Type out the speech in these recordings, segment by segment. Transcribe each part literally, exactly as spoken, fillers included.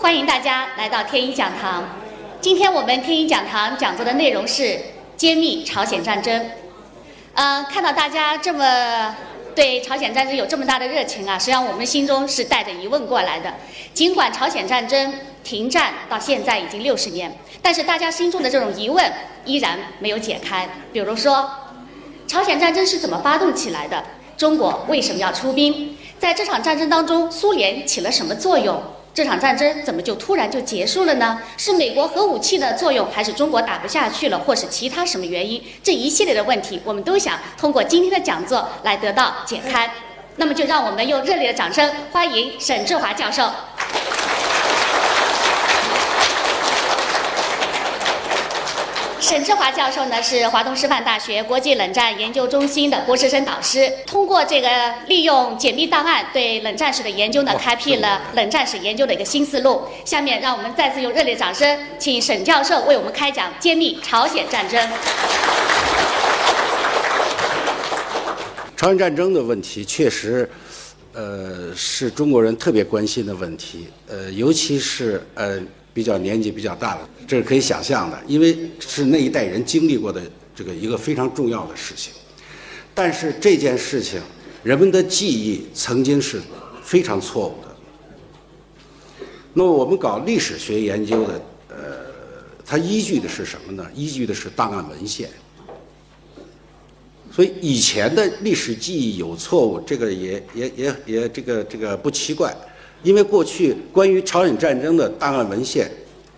欢迎大家来到天一讲堂。今天我们天一讲堂讲座的内容是揭秘朝鲜战争。呃，看到大家这么对朝鲜战争有这么大的热情啊，实际上我们心中是带着疑问过来的。尽管朝鲜战争停战到现在已经六十年，但是大家心中的这种疑问依然没有解开。比如说，朝鲜战争是怎么发动起来的？中国为什么要出兵？在这场战争当中，苏联起了什么作用？这场战争怎么就突然就结束了呢？是美国核武器的作用，还是中国打不下去了，或是其他什么原因？这一系列的问题，我们都想通过今天的讲座来得到解开。那么，就让我们用热烈的掌声欢迎沈志华教授。沈志华教授呢是华东师范大学国际冷战研究中心的博士生导师，通过这个利用解密档案对冷战史的研究呢，开辟了冷战史研究的一个新思路。下面让我们再次用热烈掌声，请沈教授为我们开讲揭秘朝鲜战争。朝鲜战争的问题确实，呃，是中国人特别关心的问题，呃，尤其是呃。比较年纪比较大了，这是可以想象的，因为是那一代人经历过的这个一个非常重要的事情。但是这件事情，人们的记忆曾经是非常错误的。那么我们搞历史学研究的，呃，它依据的是什么呢？依据的是档案文献。所以以前的历史记忆有错误，这个也也也也这个这个不奇怪。因为过去关于朝鲜战争的档案文献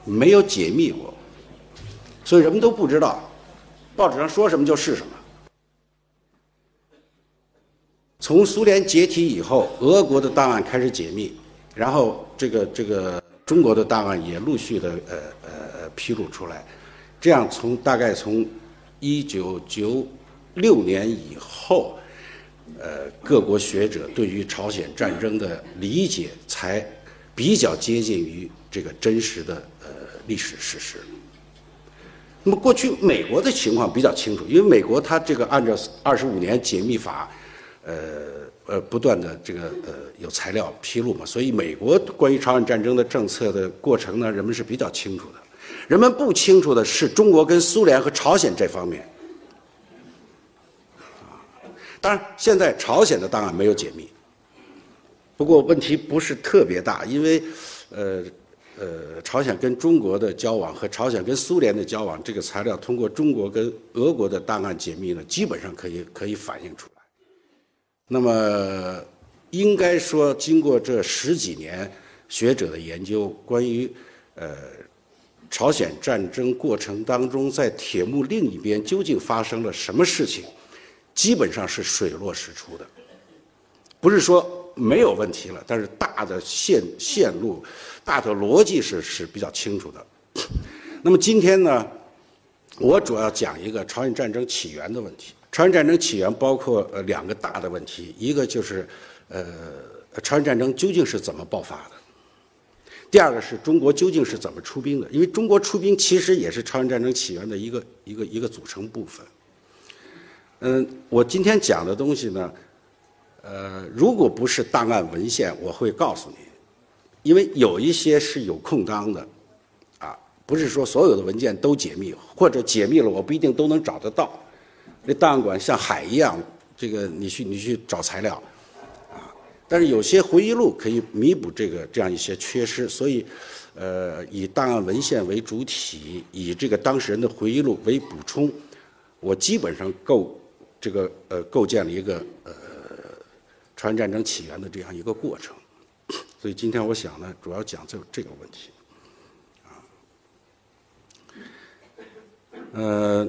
没有解密过，所以人们都不知道，报纸上说什么就是什么。从苏联解体以后，俄国的档案开始解密，然后这个这个中国的档案也陆续的呃呃披露出来，这样从大概从一九九六年以后。呃，各国学者对于朝鲜战争的理解才比较接近于这个真实的呃历史事实。那么过去美国的情况比较清楚，因为美国它这个按照二十五年解密法，呃呃不断的这个呃有材料披露嘛，所以美国关于朝鲜战争的政策的过程呢，人们是比较清楚的。人们不清楚的是中国跟苏联和朝鲜这方面。当然，现在朝鲜的档案没有解密，不过问题不是特别大，因为，呃，呃，朝鲜跟中国的交往和朝鲜跟苏联的交往，这个材料通过中国跟俄国的档案解密呢，基本上可以可以反映出来。那么，应该说，经过这十几年学者的研究，关于呃朝鲜战争过程当中，在铁幕另一边究竟发生了什么事情？基本上是水落石出的，不是说没有问题了，但是大的线线路、大的逻辑是是比较清楚的。那么今天呢，我主要讲一个朝鲜战争起源的问题。朝鲜战争起源包括呃两个大的问题，一个就是呃朝鲜战争究竟是怎么爆发的，第二个是中国究竟是怎么出兵的，因为中国出兵其实也是朝鲜战争起源的一个一个一个组成部分。嗯，我今天讲的东西呢，呃，如果不是档案文献，我会告诉你，因为有一些是有空档的，啊，不是说所有的文件都解密，或者解密了我不一定都能找得到。那档案馆像海一样，这个你去你去找材料，啊，但是有些回忆录可以弥补这个这样一些缺失，所以，呃，以档案文献为主体，以这个当事人的回忆录为补充，我基本上够。这个呃，构建了一个呃，朝鲜战争起源的这样一个过程，所以今天我想呢，主要讲这这个问题，啊，呃，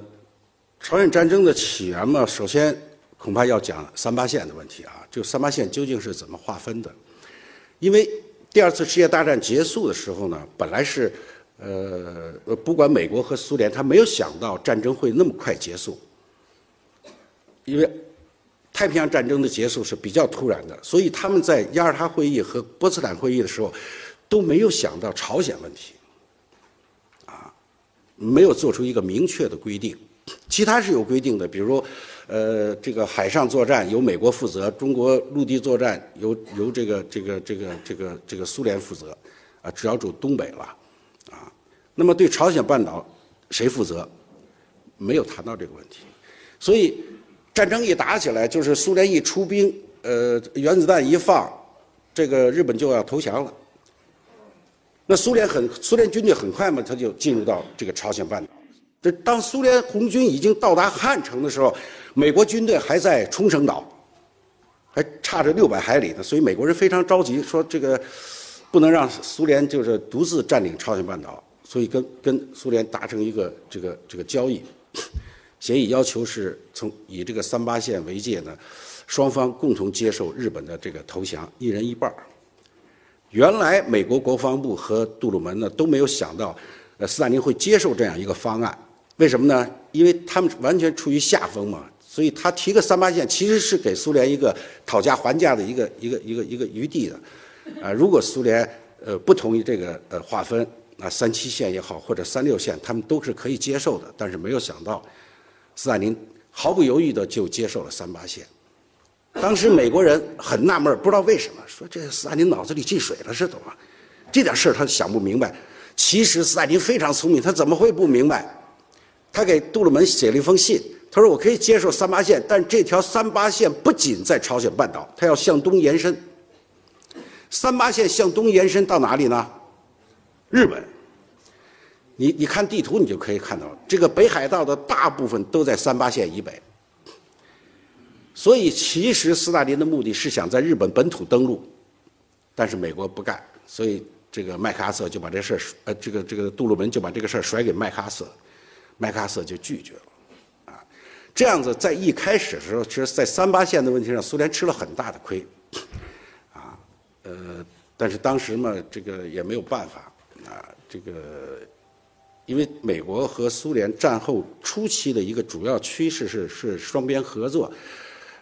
朝鲜战争的起源嘛，首先恐怕要讲三八线的问题啊，就三八线究竟是怎么划分的？因为第二次世界大战结束的时候呢，本来是呃，不管美国和苏联，他没有想到战争会那么快结束。因为太平洋战争的结束是比较突然的，所以他们在雅尔塔会议和波茨坦会议的时候都没有想到朝鲜问题，啊，没有做出一个明确的规定。其他是有规定的，比如，呃，这个海上作战由美国负责，中国陆地作战由由这个这个这个这个这个苏联负责，啊，只要主东北了，啊，那么对朝鲜半岛谁负责？没有谈到这个问题。所以战争一打起来，就是苏联一出兵，呃，原子弹一放，这个日本就要投降了。那苏联很，苏联军队很快嘛，他就进入到这个朝鲜半岛。这当苏联红军已经到达汉城的时候，美国军队还在冲绳岛，还差着六百海里呢。所以美国人非常着急，说这个不能让苏联就是独自占领朝鲜半岛，所以跟跟苏联达成一个这个这个交易协议，要求是从以这个三八线为界呢，双方共同接受日本的这个投降，一人一半。原来美国国防部和杜鲁门呢都没有想到，呃，斯大林会接受这样一个方案。为什么呢？因为他们完全处于下风嘛，所以他提个三八线其实是给苏联一个讨价还价的一个一个一个一个余地的，啊、呃，如果苏联呃不同意这个呃划分，啊三七线也好或者三六线，他们都是可以接受的。但是没有想到，斯大林毫不犹豫的就接受了三八线。当时美国人很纳闷，不知道为什么，说这斯大林脑子里进水了似的嘛，这点事儿他想不明白。其实斯大林非常聪明，他怎么会不明白？他给杜鲁门写了一封信，他说我可以接受三八线，但这条三八线不仅在朝鲜半岛，它要向东延伸。三八线向东延伸到哪里呢？日本。你你看地图你就可以看到，这个北海道的大部分都在三八线以北。所以其实斯大林的目的是想在日本本土登陆，但是美国不干，所以这个麦克阿瑟就把这事儿，呃，这个这个杜鲁门就把这个事儿甩给麦克阿瑟。麦克阿瑟就拒绝了，啊，这样子在一开始的时候，其实在三八线的问题上，苏联吃了很大的亏，啊，呃，但是当时嘛，这个也没有办法，啊，这个，因为美国和苏联战后初期的一个主要趋势是是双边合作，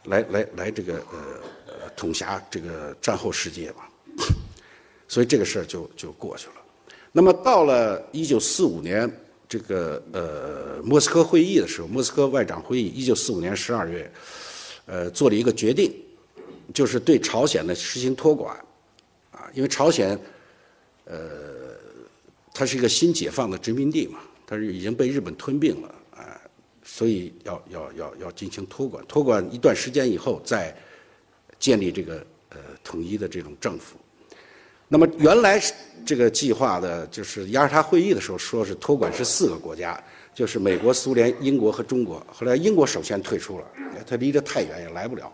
来来来这个呃统辖这个战后世界嘛，所以这个事儿就就过去了。那么到了一九四五年。这个呃，莫斯科会议的时候，莫斯科外长会议，一九四五年十二月，呃，做了一个决定，就是对朝鲜呢实行托管，啊，因为朝鲜，呃，它是一个新解放的殖民地嘛，它是已经被日本吞并了啊，所以要要要要进行托管，托管一段时间以后再建立这个呃统一的这种政府。那么原来这个计划的就是雅尔塔会议的时候说是托管是四个国家，就是美国、苏联、英国和中国。后来英国首先退出了，他离得太远也来不了。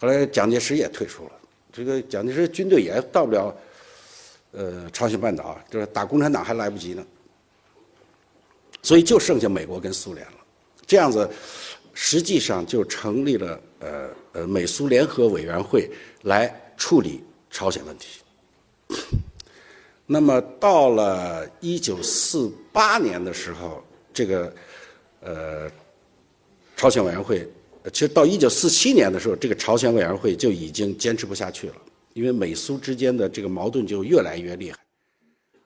后来蒋介石也退出了，这个蒋介石军队也到不了，呃，朝鲜半岛，就是打共产党还来不及呢。所以就剩下美国跟苏联了。这样子，实际上就成立了呃呃美苏联合委员会来处理朝鲜问题。那么到了一九四八年的时候，这个呃朝鲜委员会，其实到一九四七年的时候，这个朝鲜委员会就已经坚持不下去了，因为美苏之间的这个矛盾就越来越厉害，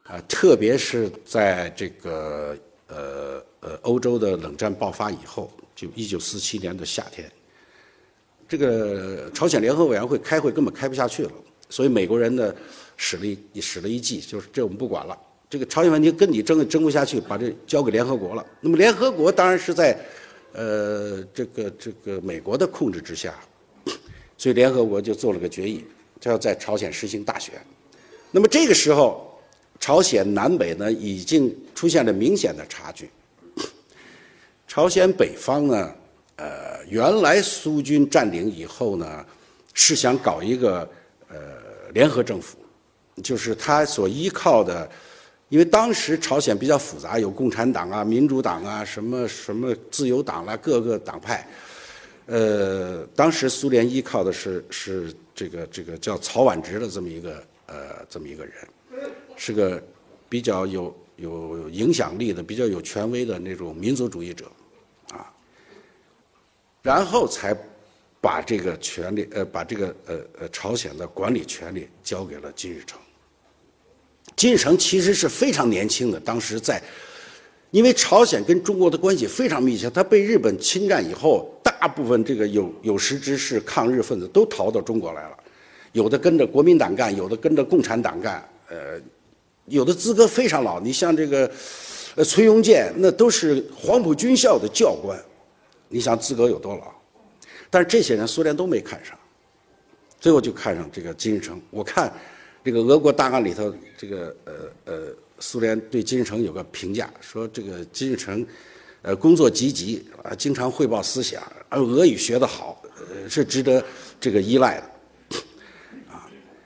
啊、呃，特别是在这个呃呃欧洲的冷战爆发以后，就一九四七年的夏天，这个朝鲜联合委员会开会根本开不下去了，所以美国人呢。使了一使了一计，就是这我们不管了，这个朝鲜问题跟你争也争不下去，把这交给联合国了。那么联合国当然是在，呃，这个这个美国的控制之下，所以联合国就做了个决议，就要在朝鲜实行大选。那么这个时候，朝鲜南北呢已经出现了明显的差距。朝鲜北方呢，呃，原来苏军占领以后呢，是想搞一个呃联合政府。就是他所依靠的，因为当时朝鲜比较复杂，有共产党啊、民主党啊、什么什么自由党啦、啊，各个党派。呃，当时苏联依靠的是是这个这个叫曹婉植的这么一个呃这么一个人，是个比较有有影响力的、比较有权威的那种民族主义者，啊，然后才。把这个权力，呃，把这个呃呃朝鲜的管理权力交给了金日成。金日成其实是非常年轻的，当时在，因为朝鲜跟中国的关系非常密切，他被日本侵占以后，大部分这个有有识之士、抗日分子都逃到中国来了，有的跟着国民党干，有的跟着共产党干，呃，有的资格非常老。你像这个，呃，崔庸健，那都是黄埔军校的教官，你想资格有多老？但是这些人苏联都没看上，最后就看上这个金日成。我看这个俄国大案里头，这个呃呃，苏联对金日成有个评价，说这个金日成，呃，工作积极啊，经常汇报思想，而俄语学得好，呃，是值得这个依赖的。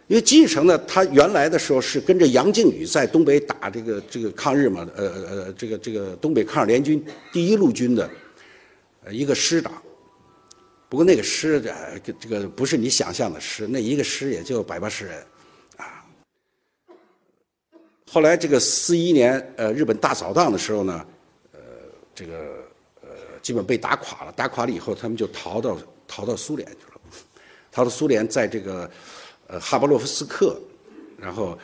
因为金日成呢，他原来的时候是跟着杨靖宇在东北打这个这个抗日嘛，呃呃，这个这个东北抗日联军第一路军的一个师长。不过那个师的、呃、这个不是你想象的师，那一个师也就百八十人，啊。后来这个四一年呃日本大扫荡的时候呢，呃这个呃基本被打垮了，打垮了以后他们就逃到逃到苏联去了，逃到苏联在这个。 呃，哈巴洛夫斯克，然后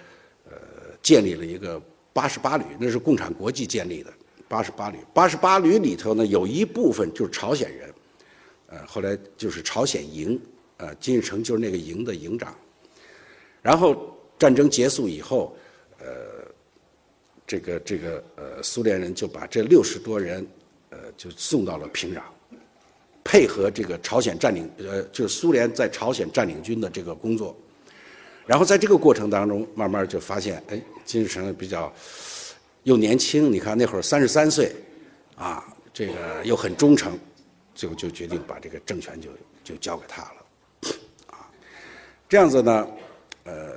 呃，建立了一个八十八旅，那是共产国际建立的八十八旅。八十八旅里头呢，有一部分就是朝鲜人，呃，后来就是朝鲜营，呃，金日成就是那个营的营长。然后战争结束以后，呃，这个这个呃，苏联人就把这六十多人，呃，就送到了平壤。 配合这个朝鲜占领，呃，就是苏联在朝鲜占领军的这个工作，然后在这个过程当中，慢慢就发现，哎，金日成比较又年轻，你看那会儿三十三岁，啊，这个又很忠诚，最后就决定把这个政权就就交给他了，啊，这样子呢，呃，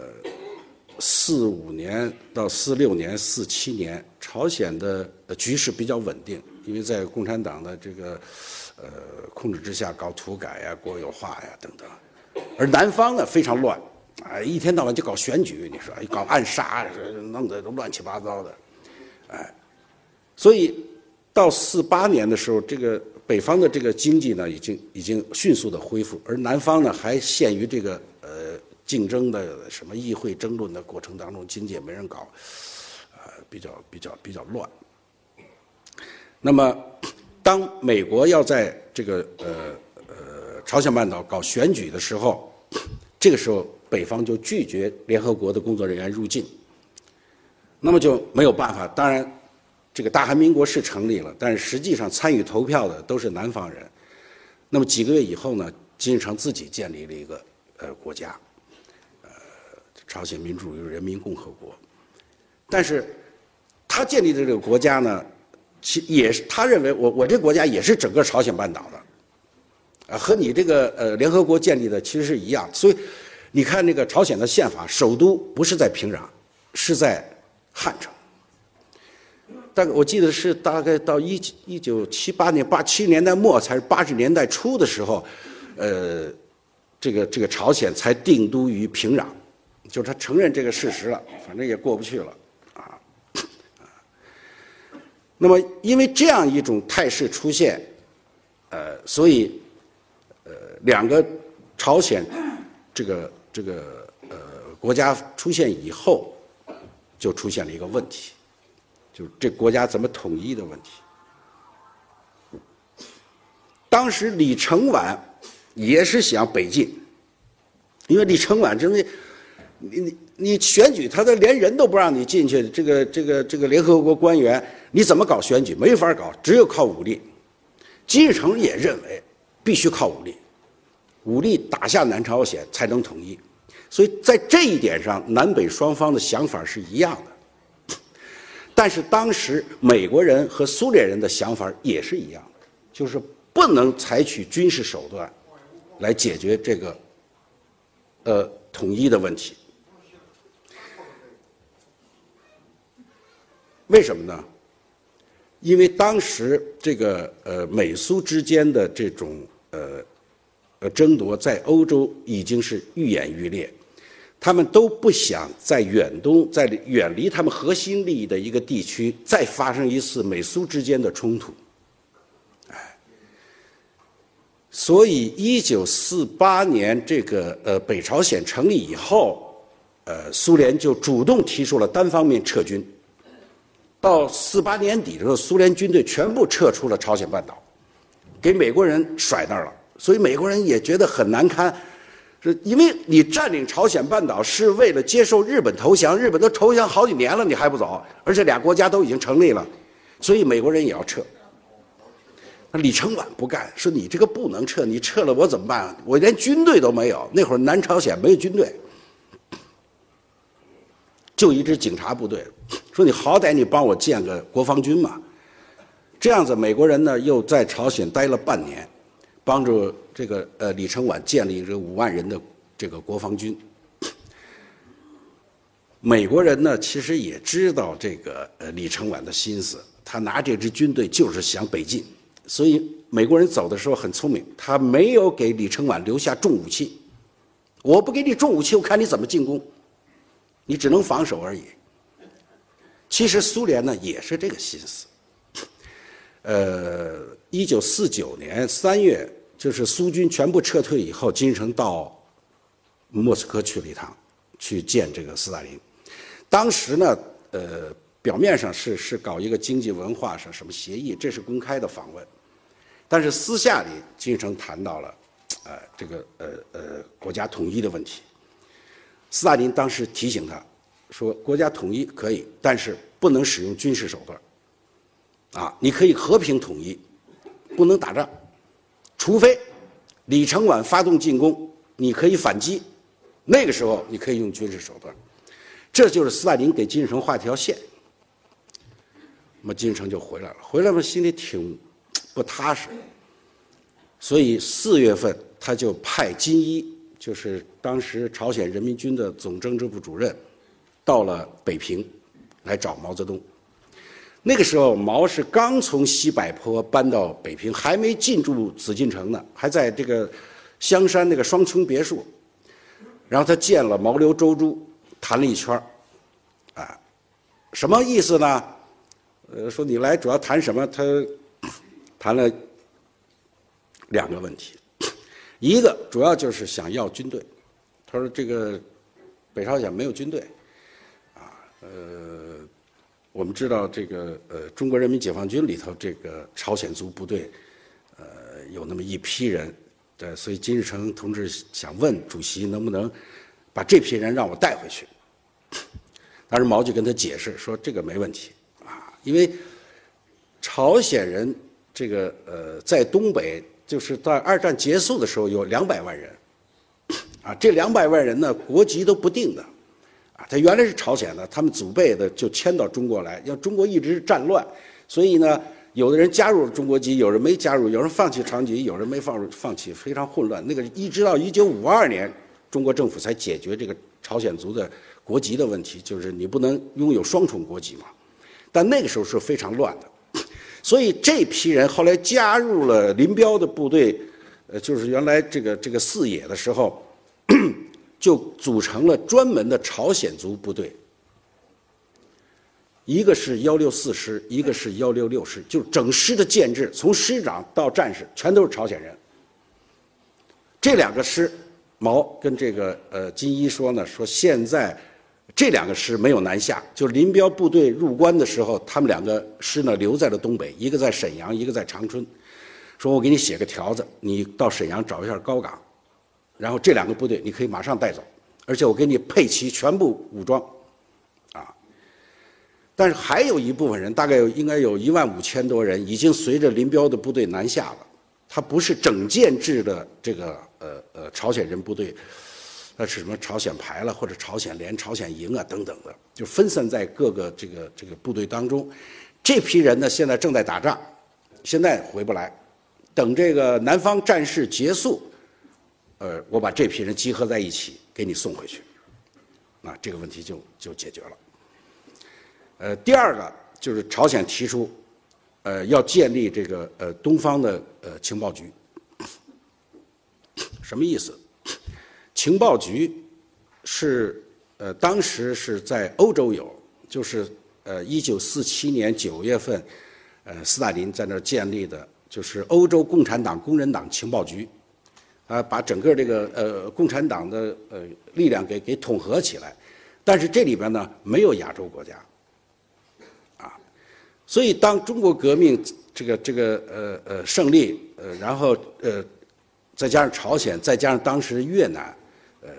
四五年到四六年、四七年，朝鲜的局势比较稳定，因为在共产党的这个。 呃，控制之下搞土改呀、国有化呀等等，而南方呢非常乱，啊，一天到晚就搞选举，你说搞暗杀，弄得都乱七八糟的，哎，所以到四八年的时候，这个北方的这个经济呢已经已经迅速的恢复，而南方呢还陷于这个呃竞争的什么议会争论的过程当中，经济也没人搞，呃，比较比较比较乱。那么。 当美国要在这个呃呃朝鲜半岛搞选举的时候，这个时候北方就拒绝联合国的工作人员入境，那么就没有办法。当然，这个大韩民国是成立了，但是实际上参与投票的都是南方人。那么几个月以后呢，金日成自己建立了一个呃国家，呃朝鲜民主主义人民共和国。但是他建立的这个国家呢？ 其也是，他认为我我这国家也是整个朝鲜半岛的，啊，和你这个呃联合国建立的其实是一样。所以，你看那个朝鲜的宪法，首都不是在平壤，是在汉城。大概我记得是大概到一一九七八年、八七年代末，才是八十年代初的时候，呃，这个这个朝鲜才定都于平壤，就是他承认这个事实了，反正也过不去了。 那么，因为这样一种态势出现，呃，所以，呃，两个朝鲜这个这个呃国家出现以后，就出现了一个问题，就是这国家怎么统一的问题。当时李承晚也是想北进，因为李承晚因为你你。 你选举，他都连人都不让你进去，这个这个这个联合国官员，你怎么搞选举？没法搞，只有靠武力。金日成也认为必须靠武力，武力打下南朝鲜才能统一。所以在这一点上，南北双方的想法是一样的。但是当时美国人和苏联人的想法也是一样的，就是不能采取军事手段来解决这个呃统一的问题。 为什么呢？因为当时这个呃美苏之间的这种呃呃争夺在欧洲已经是愈演愈烈，他们都不想在远东，在远离他们核心利益的一个地区再发生一次美苏之间的冲突。哎，所以一九四八年这个呃北朝鲜成立以后，呃苏联就主动提出了单方面撤军。 到四八年底的时候，苏联军队全部撤出了朝鲜半岛，给美国人甩那儿了。所以美国人也觉得很难堪，是因为你占领朝鲜半岛是为了接受日本投降，日本都投降好几年了，你还不走，而且俩国家都已经成立了，所以美国人也要撤。那李承晚不干，说你这个不能撤，你撤了我怎么办？我连军队都没有，那会儿南朝鲜没有军队，就一支警察部队。说你好歹你帮我建个国防军嘛。这样子，美国人呢又在朝鲜待了半年，帮助这个呃李承晚建立这五万人的这个国防军。美国人呢其实也知道这个呃李承晚的心思，他拿这支军队就是想北进，所以美国人走的时候很聪明，他没有给李承晚留下重武器。我不给你重武器，我看你怎么进攻，你只能防守而已。其实苏联呢也是这个心思。呃，一九四九年三月，就是苏军全部撤退以后，金日成到莫斯科去了一趟，去见这个斯大林。当时呢，呃，表面上是是搞一个经济文化上什么协议，这是公开的访问，但是私下里金日成谈到了，呃，这个呃呃国家统一的问题。斯大林当时提醒他，说国家统一可以，但是不能使用军事手段。啊，你可以和平统一，不能打仗，除非李承晚发动进攻，你可以反击，那个时候你可以用军事手段。这就是斯大林给金日成画条线。那么金日成就回来了，回来嘛心里挺不踏实，所以四月份他就派金一，就是当时朝鲜人民军的总政治部主任，到了北平来找毛泽东。那个时候，毛是刚从西柏坡搬到北平，还没进驻紫禁城呢，还在这个香山那个双清别墅。然后他见了毛、刘、周、朱，谈了一圈，啊，什么意思呢？呃，说你来主要谈什么？他谈了两个问题，一个主要就是想要军队，他说这个北朝鲜没有军队，啊，呃。我们知道这个呃，中国人民解放军里头这个朝鲜族部队，呃，有那么一批人，对，所以金日成同志想问主席能不能把这批人让我带回去。当时毛就跟他解释说这个没问题啊，因为朝鲜人这个呃在东北就是在二战结束的时候有两百万人，啊，这两百万人呢国籍都不定的。啊，他原来是朝鲜的，他们祖辈的就迁到中国来，要中国一直战乱，所以呢，有的人加入中国籍，有人没加入，有人放弃长籍，有人没放放弃，非常混乱。那个一直到一九五二年，中国政府才解决这个朝鲜族的国籍的问题，就是你不能拥有双重国籍嘛。但那个时候是非常乱的，所以这批人后来加入了林彪的部队，呃，就是原来这个这个四野的时候。就组成了专门的朝鲜族部队，一个是幺六四师，一个是幺六六师，就是整师的建制，从师长到战士全都是朝鲜人。这两个师，毛跟这个呃金一说呢，说现在这两个师没有南下，就林彪部队入关的时候，他们两个师呢留在了东北，一个在沈阳，一个在长春。说我给你写个条子，你到沈阳找一下高岗。然后这两个部队你可以马上带走，而且我给你配齐全部武装，啊！但是还有一部分人，大概有应该有一万五千多人，已经随着林彪的部队南下了。他不是整建制的这个呃呃朝鲜人部队，那是什么朝鲜排了或者朝鲜连、朝鲜营啊等等的，就分散在各个这个这个部队当中。这批人呢，现在正在打仗，现在回不来，等这个南方战事结束。呃，我把这批人集合在一起，给你送回去，那这个问题就就解决了。呃，第二个就是朝鲜提出，呃，要建立这个呃东方的呃情报局，什么意思？情报局是呃当时是在欧洲有，就是呃一九四七年九月份，呃斯大林在那儿建立的，就是欧洲共产党工人党情报局。啊，把整个这个呃共产党的呃力量给给统合起来，但是这里边呢没有亚洲国家，啊，所以当中国革命这个这个呃呃胜利，呃然后呃再加上朝鲜，再加上当时越南，呃，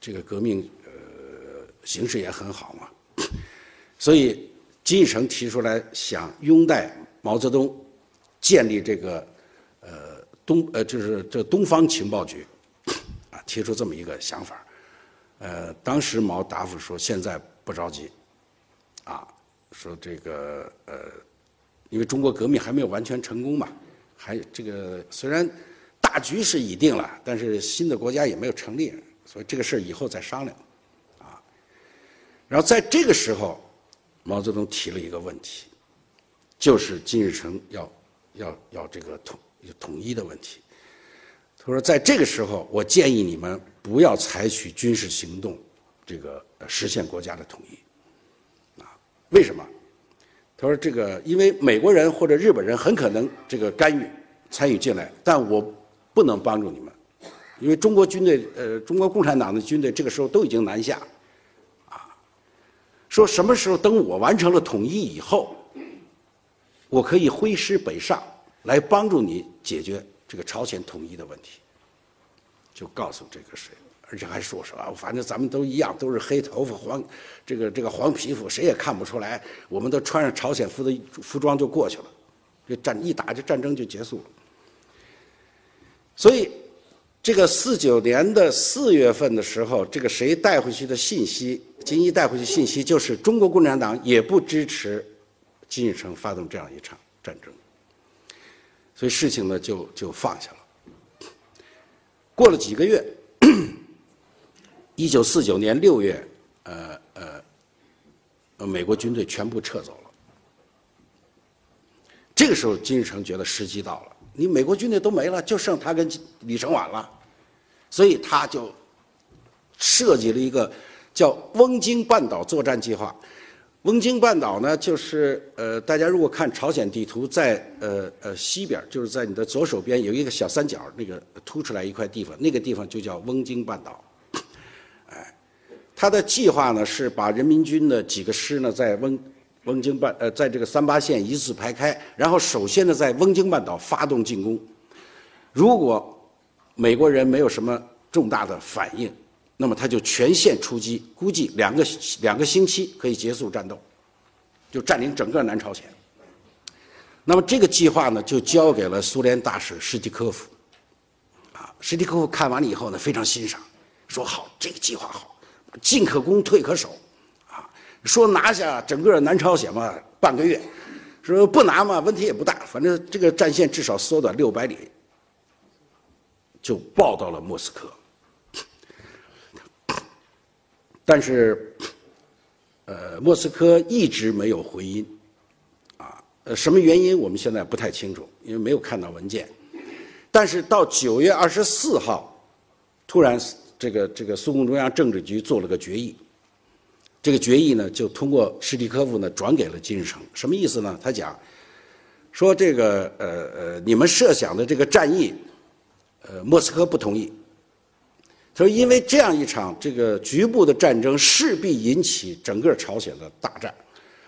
这个革命呃形势也很好嘛。所以金日成提出来想拥戴毛泽东，建立这个呃东呃就是这东方情报局啊，提出这么一个想法。呃，当时毛答复说现在不着急，啊，说这个呃，因为中国革命还没有完全成功嘛，还这个虽然大局是已定了，但是新的国家也没有成立，所以这个事儿以后再商量，啊。然后在这个时候，毛泽东提了一个问题，就是金日成要要要这个统统一的问题。他说，在这个时候，我建议你们不要采取军事行动，这个实现国家的统一，啊，为什么？他说这个，因为美国人或者日本人很可能这个干预参与进来，但我不能帮助你们，因为中国军队，呃，中国共产党的军队这个时候都已经南下，啊，说什么时候等我完成了统一以后，我可以挥师北上来帮助你解决这个朝鲜统一的问题。就告诉这个谁，而且还说说啊，反正咱们都一样，都是黑头发黄，这个这个黄皮肤，谁也看不出来，我们都穿上朝鲜服的服装就过去了，这战一打，这战争就结束了。所以，这个四九年的四月份的时候，这个谁带回去的信息，金一带回去信息就是中国共产党也不支持金日成发动这样一场战争，所以事情呢就就放下了。过了几个月，一九四九年六月，呃呃，美国军队全部撤走了。这个时候，金日成觉得时机到了，你美国军队都没了，就剩他跟李承晚了，所以他就设计了一个叫翁京半岛作战计划。翁京半岛呢，就是呃，大家如果看朝鲜地图，在呃呃西边，就是在你的左手边有一个小三角，那个凸出来一块地方，那个地方就叫翁京半岛。哎，他的计划呢是把人民军的几个师呢在翁翁京半呃在这个三八线一字排开，然后首先呢在翁京半岛发动进攻。如果美国人没有什么重大的反应，那么他就全线出击，估计两个两个星期可以结束战斗，就占领整个南朝鲜。那么这个计划呢，就交给了苏联大使史迪科夫，啊，史迪科夫看完了以后呢，非常欣赏，说好，这个计划好，进可攻，退可守，啊，说拿下整个南朝鲜嘛，半个月，说不拿嘛，问题也不大，反正这个战线至少缩短六百里，就报到了莫斯科。但是，呃，莫斯科一直没有回音，啊，呃，什么原因我们现在不太清楚，因为没有看到文件。但是到九月二十四号，突然这个这个苏共中央政治局做了个决议，这个决议呢就通过史迪科夫呢转给了金日成，什么意思呢？他讲说这个呃呃，你们设想的这个战役，呃，莫斯科不同意。他说：“因为这样一场这个局部的战争势必引起整个朝鲜的大战，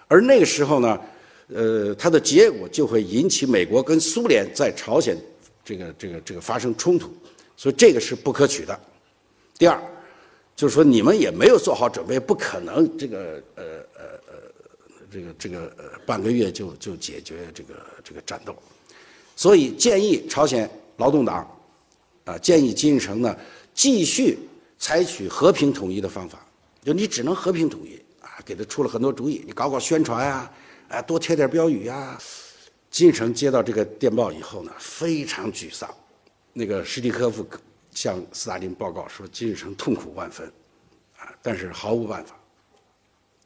而那个时候呢，呃，它的结果就会引起美国跟苏联在朝鲜这个这个这个发生冲突，所以这个是不可取的。第二，就是说你们也没有做好准备，不可能这个呃呃呃这个这个呃半个月就就解决这个这个战斗，所以建议朝鲜劳动党啊、呃，建议金日成呢。”继续采取和平统一的方法，就你只能和平统一啊！给他出了很多主意，你搞搞宣传啊，啊，多贴点标语啊。金日成接到这个电报以后呢，非常沮丧。那个史迪科夫向斯大林报告说，金日成痛苦万分，啊，但是毫无办法。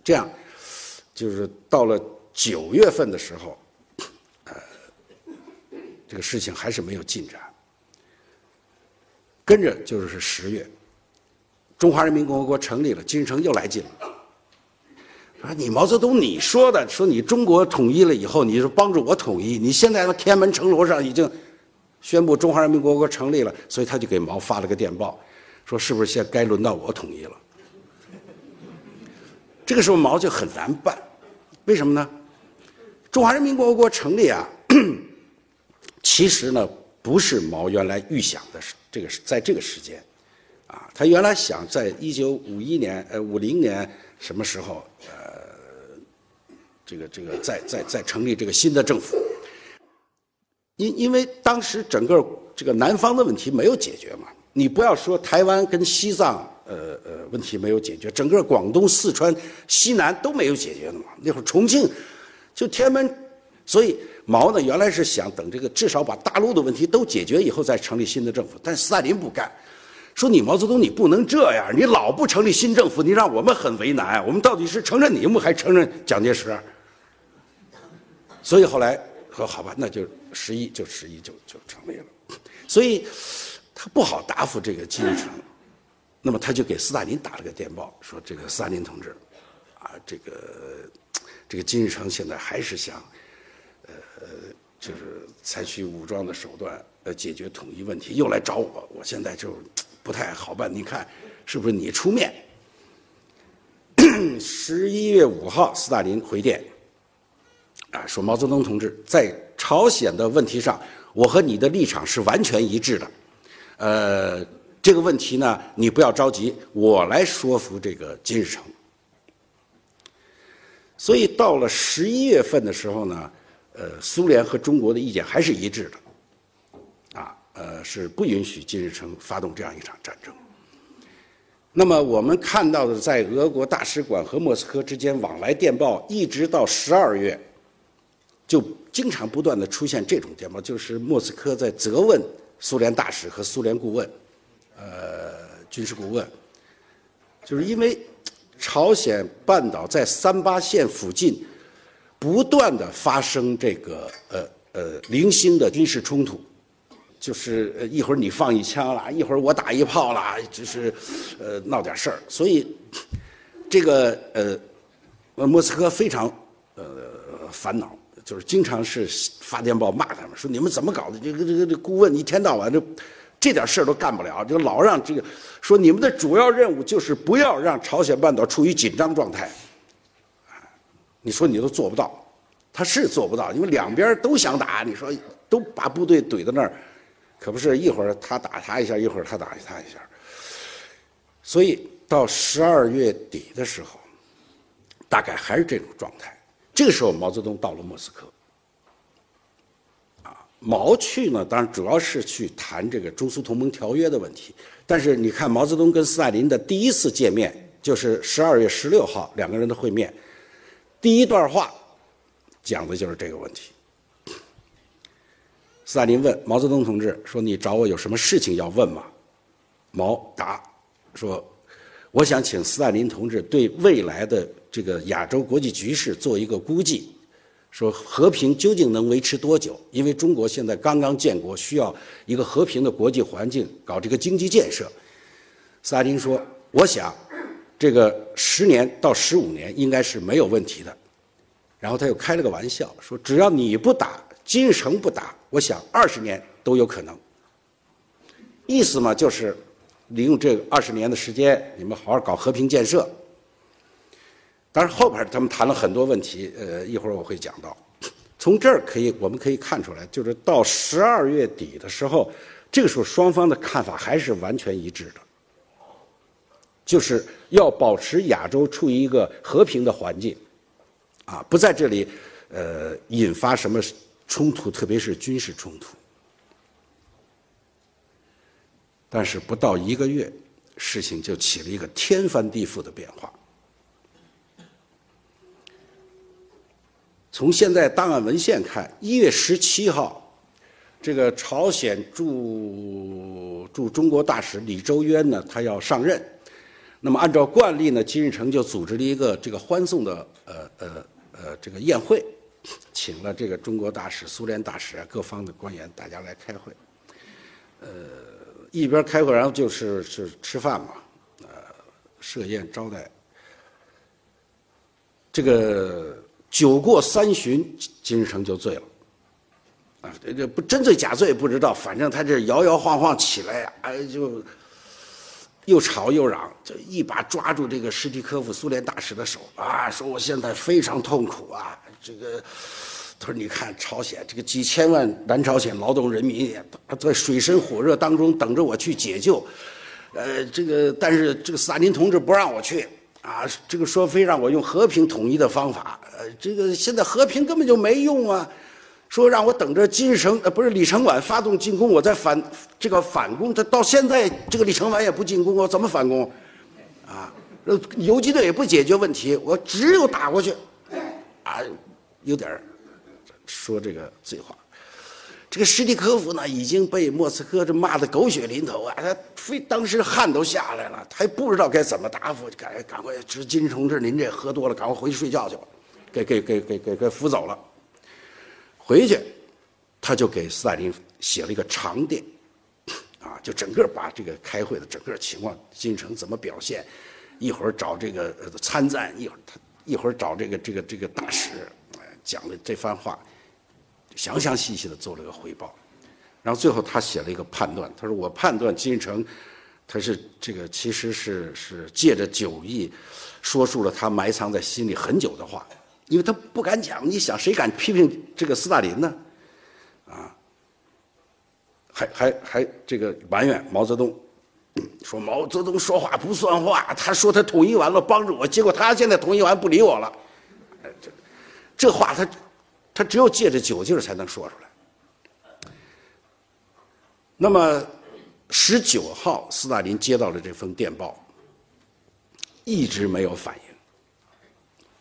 这样，就是到了九月份的时候，呃，这个事情还是没有进展。跟着就是十月，中华人民共和国成立了，金日成又来劲了，说你毛泽东你说的，说你中国统一了以后，你是帮助我统一，你现在天安门城楼上已经宣布中华人民共和国成立了，所以他就给毛发了个电报，说是不是现在该轮到我统一了？这个时候毛就很难办，为什么呢？中华人民共和国成立啊，其实呢不是毛原来预想的事。这个在这个时间，啊，他原来想在一九五一年、呃五零年什么时候，呃，这个这个再再再成立这个新的政府，因因为当时整个这个南方的问题没有解决嘛，你不要说台湾跟西藏。 呃呃，问题没有解决，整个广东、四川、西南都没有解决的嘛。那会儿重庆，就天安门，所以毛呢原来是想等这个至少把大陆的问题都解决以后再成立新的政府，但斯大林不干，说你毛泽东你不能这样，你老不成立新政府，你让我们很为难。我们到底是承认你们还承认蒋介石？所以后来说好吧，那就十一就十一就就成立了，所以他不好答复这个金日成。 那么他就给斯大林打了个电报，说这个斯大林同志，啊，这个这个金日成现在还是想，呃，就是采取武装的手段，呃，解决统一问题，又来找我，我现在就不太好办，你看是不是你出面？十一月五号，斯大林回电，啊，说毛泽东同志在朝鲜的问题上，我和你的立场是完全一致的，呃。 这个问题呢，你不要着急，我来说服这个金日成。所以到了十一月份的时候呢，呃，苏联和中国的意见还是一致的，啊，呃，是不允许金日成发动这样一场战争。那么我们看到的，在俄国大使馆和莫斯科之间往来电报，一直到十二月，就经常不断的出现这种电报，就是莫斯科在责问苏联大使和苏联顾问。 呃，军事顾问，就是因为朝鲜半岛在三八线附近不断的发生这个呃呃零星的军事冲突，就是一会儿你放一枪啦，一会儿我打一炮啦，就是呃闹点事儿，所以这个呃莫斯科非常呃烦恼，就是经常是发电报骂他们，说你们怎么搞的？这个这个这顾问一天到晚就。 这点事儿都干不了，就老让这个说你们的主要任务就是不要让朝鲜半岛处于紧张状态。你说你都做不到，他是做不到，因为两边都想打，你说都把部队怼到那儿，可不是一会儿他打他一下，一会儿他打他一下。所以到十二月底的时候，大概还是这种状态。这个时候毛泽东到了莫斯科。 毛去呢，当然主要是去谈这个中苏同盟条约的问题。但是你看，毛泽东跟斯大林的第一次见面就是十二月十六号两个人的会面，第一段话讲的就是这个问题。斯大林问毛泽东同志说：“你找我有什么事情要问吗？”毛答说：“我想请斯大林同志对未来的这个亚洲国际局势做一个估计。” 说和平究竟能维持多久？因为中国现在刚刚建国，需要一个和平的国际环境，搞这个经济建设。斯大林说：“我想，这个十年到十五年应该是没有问题的。”然后他又开了个玩笑，说：“只要你不打，金日成不打，我想二十年都有可能。”意思嘛，就是利用这二十年的时间，你们好好搞和平建设。 但是后边他们谈了很多问题，呃，一会儿我会讲到。从这儿可以，我们可以看出来，就是到十二月底的时候，这个时候双方的看法还是完全一致的，就是要保持亚洲处于一个和平的环境，啊，不在这里，呃，引发什么冲突，特别是军事冲突。但是不到一个月，事情就起了一个天翻地覆的变化。 从现在档案文献看，一月十七号，这个朝鲜驻驻中国大使李周渊呢，他要上任。那么按照惯例呢，金日成就组织了一个这个欢送的呃呃呃这个宴会，请了这个中国大使、苏联大使啊各方的官员，大家来开会。呃，一边开会，然后就是是吃饭嘛，呃，设宴招待。这个。 酒过三巡，金日成就醉了，啊，这这不真醉假醉不知道，反正他这摇摇晃晃起来，哎，就又吵又嚷，就一把抓住这个史蒂科夫苏联大使的手啊，说我现在非常痛苦啊，这个他说你看朝鲜这个几千万南朝鲜劳动人民也在水深火热当中等着我去解救，呃，这个但是这个斯大林同志不让我去啊，这个说非让我用和平统一的方法，呃，这个现在和平根本就没用啊。说让我等着金城呃不是李承晚发动进攻，我再反这个反攻，他到现在这个李承晚也不进攻，我怎么反攻？啊，游击队也不解决问题，我只有打过去，啊，有点说这个醉话。这个史迪科夫呢，已经被莫斯科这骂得狗血淋头啊，他非当时汗都下来了，他也不知道该怎么答复，赶赶快，这金同志您这喝多了，赶快回去睡觉去吧，给给给给给给扶走了。回去，他就给斯大林写了一个长电，啊，就整个把这个开会的整个情况，金城怎么表现，一会儿找这个参赞，一会儿他一会儿找这个这个这个大使，讲了这番话，详详细细的做了个汇报，然后最后他写了一个判断，他说我判断金城，他是这个其实是是借着酒意，说出了他埋藏在心里很久的话。因为他不敢讲，你想谁敢批评这个斯大林呢？啊，还还还这个埋怨毛泽东，说毛泽东说话不算话，他说他统一完了帮助我，结果他现在统一完不理我了，这这话他他只有借着酒劲儿才能说出来。那么十九号，斯大林接到了这封电报，一直没有反应。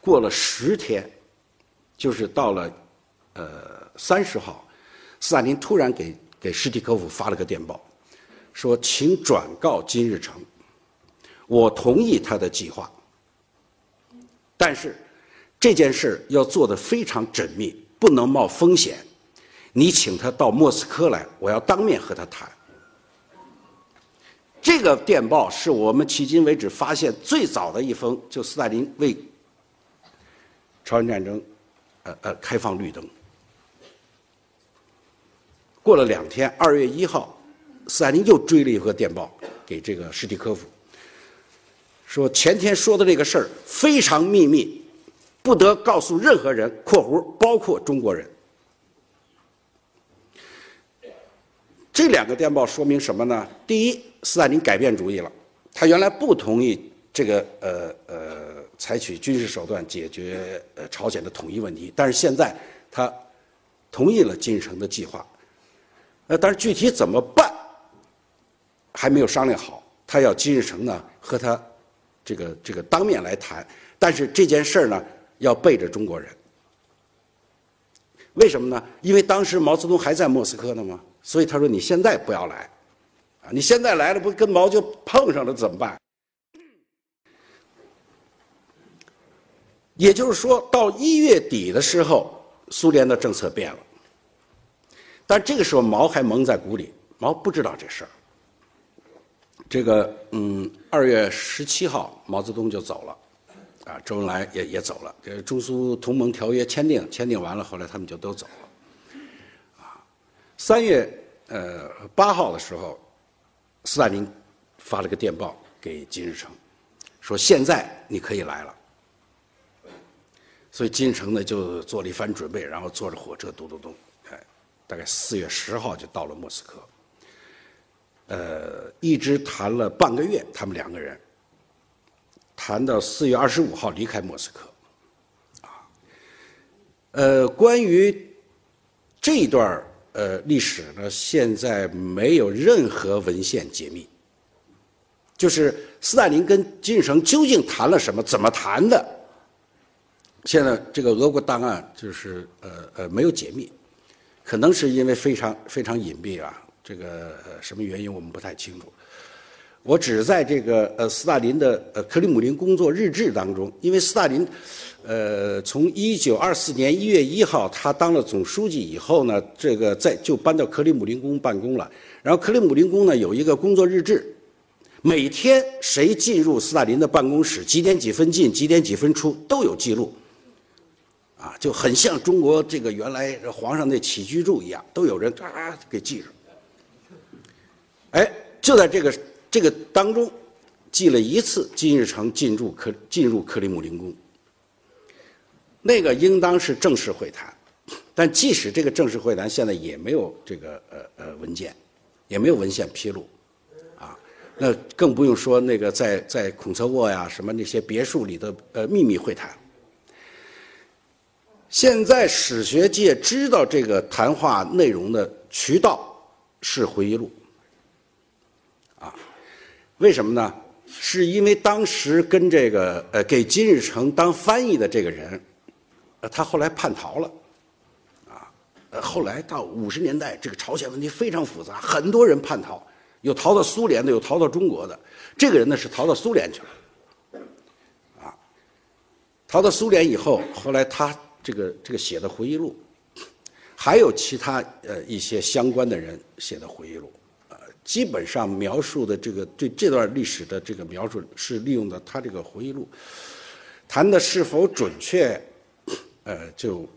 过了十天，就是到了，呃，三十号，斯大林突然给给史蒂科夫发了个电报，说：“请转告金日成，我同意他的计划，但是这件事要做得非常缜密，不能冒风险。你请他到莫斯科来，我要当面和他谈。”这个电报是我们迄今为止发现最早的一封，就斯大林为朝鲜战争，呃呃，开放绿灯。过了两天，二月一号，斯大林又追了一个电报给这个史蒂科夫，说前天说的这个事儿非常秘密，不得告诉任何人（括弧包括中国人）。这两个电报说明什么呢？第一，斯大林改变主意了，他原来不同意这个呃呃。采取军事手段解决呃朝鲜的统一问题，但是现在他同意了金日成的计划，呃，但是具体怎么办还没有商量好。他要金日成呢和他这个这个当面来谈，但是这件事呢要背着中国人。为什么呢？因为当时毛泽东还在莫斯科呢嘛，所以他说你现在不要来，啊，你现在来了不跟毛就碰上了怎么办？也就是说，到一月底的时候，苏联的政策变了，但这个时候毛还蒙在鼓里，毛不知道这事儿。这个嗯，二月十七号，毛泽东就走了，啊，周恩来也也走了。这中苏同盟条约签订，签订完了，后来他们就都走了。啊，三月呃八号的时候，斯大林发了个电报给金日成，说现在你可以来了。所以金日成呢就做了一番准备，然后坐着火车嘟嘟嘟，哎，大概四月十号就到了莫斯科。呃，一直谈了半个月，他们两个人谈到四月二十五号离开莫斯科。啊，呃，关于这一段呃历史呢，现在没有任何文献解密，就是斯大林跟金日成究竟谈了什么，怎么谈的？现在这个俄国档案就是呃呃没有解密，可能是因为非常非常隐蔽啊，这个、呃、什么原因我们不太清楚。我只在这个呃斯大林的呃克里姆林工作日志当中，因为斯大林呃从一九二四年一月一号他当了总书记以后呢，这个在就搬到克里姆林宫办公了，然后克里姆林宫呢有一个工作日志。每天谁进入斯大林的办公室，几点几分进，几点几分出都有记录。啊，就很像中国这个原来皇上那起居注一样，都有人啊给记着。哎，就在这个这个当中，记了一次金日成进入克进入克里姆林宫。那个应当是正式会谈，但即使这个正式会谈，现在也没有这个呃呃文件，也没有文献披露。啊，那更不用说那个在在孔策沃呀什么那些别墅里的呃秘密会谈。现在史学界知道这个谈话内容的渠道是回忆录，啊，为什么呢？是因为当时跟这个呃给金日成当翻译的这个人，呃，他后来叛逃了。后来到五十年代，这个朝鲜问题非常复杂，很多人叛逃，有逃到苏联的，有逃到中国的。这个人呢是逃到苏联去了，啊，逃到苏联以后，后来他这个这个写的回忆录，还有其他呃一些相关的人写的回忆录，呃，基本上描述的这个对这段历史的这个描述是利用的他这个回忆录，谈的是否准确，呃就。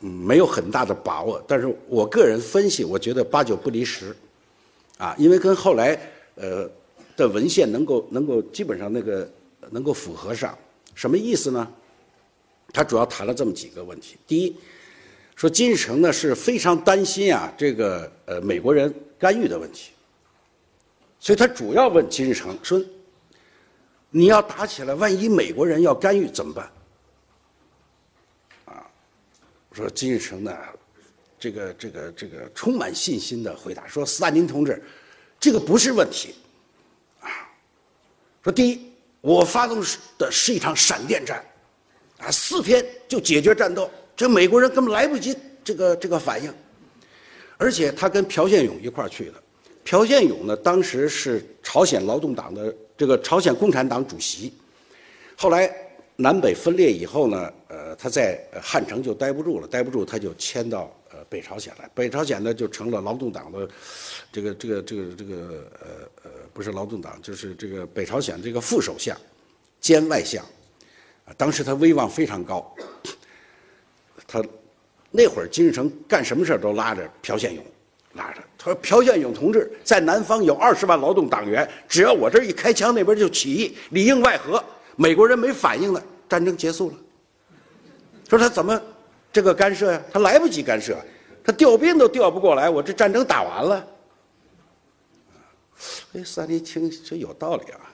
没有很大的把握，但是我个人分析，我觉得八九不离十，啊，因为跟后来呃的文献能够能够基本上那个能够符合上。什么意思呢？他主要谈了这么几个问题。第一，说金日成呢是非常担心啊这个呃美国人干预的问题，所以他主要问金日成说，你要打起来，万一美国人要干预怎么办？说金日成呢，这个这个这个充满信心的回答说：“斯大林同志，这个不是问题，啊，说第一，我发动的是一场闪电战，啊，四天就解决战斗，这美国人根本来不及这个这个反应。而且他跟朴宪勇一块儿去的，朴宪勇呢，当时是朝鲜劳动党的这个朝鲜共产党主席，后来。”南北分裂以后呢，呃，他在汉城就待不住了，待不住他就迁到呃北朝鲜来。北朝鲜呢就成了劳动党的这个这个这个这个呃呃不是劳动党，就是这个北朝鲜这个副首相兼外相，啊，当时他威望非常高。他那会儿金日成干什么事都拉着朴宪勇，拉着他说：“朴宪勇同志，在南方有二十万劳动党员，只要我这一开枪，那边就起义，里应外合。”美国人没反应了，战争结束了。说他怎么这个干涉呀？他来不及干涉，他调兵都调不过来，我这战争打完了。哎，斯大林听这有道理啊，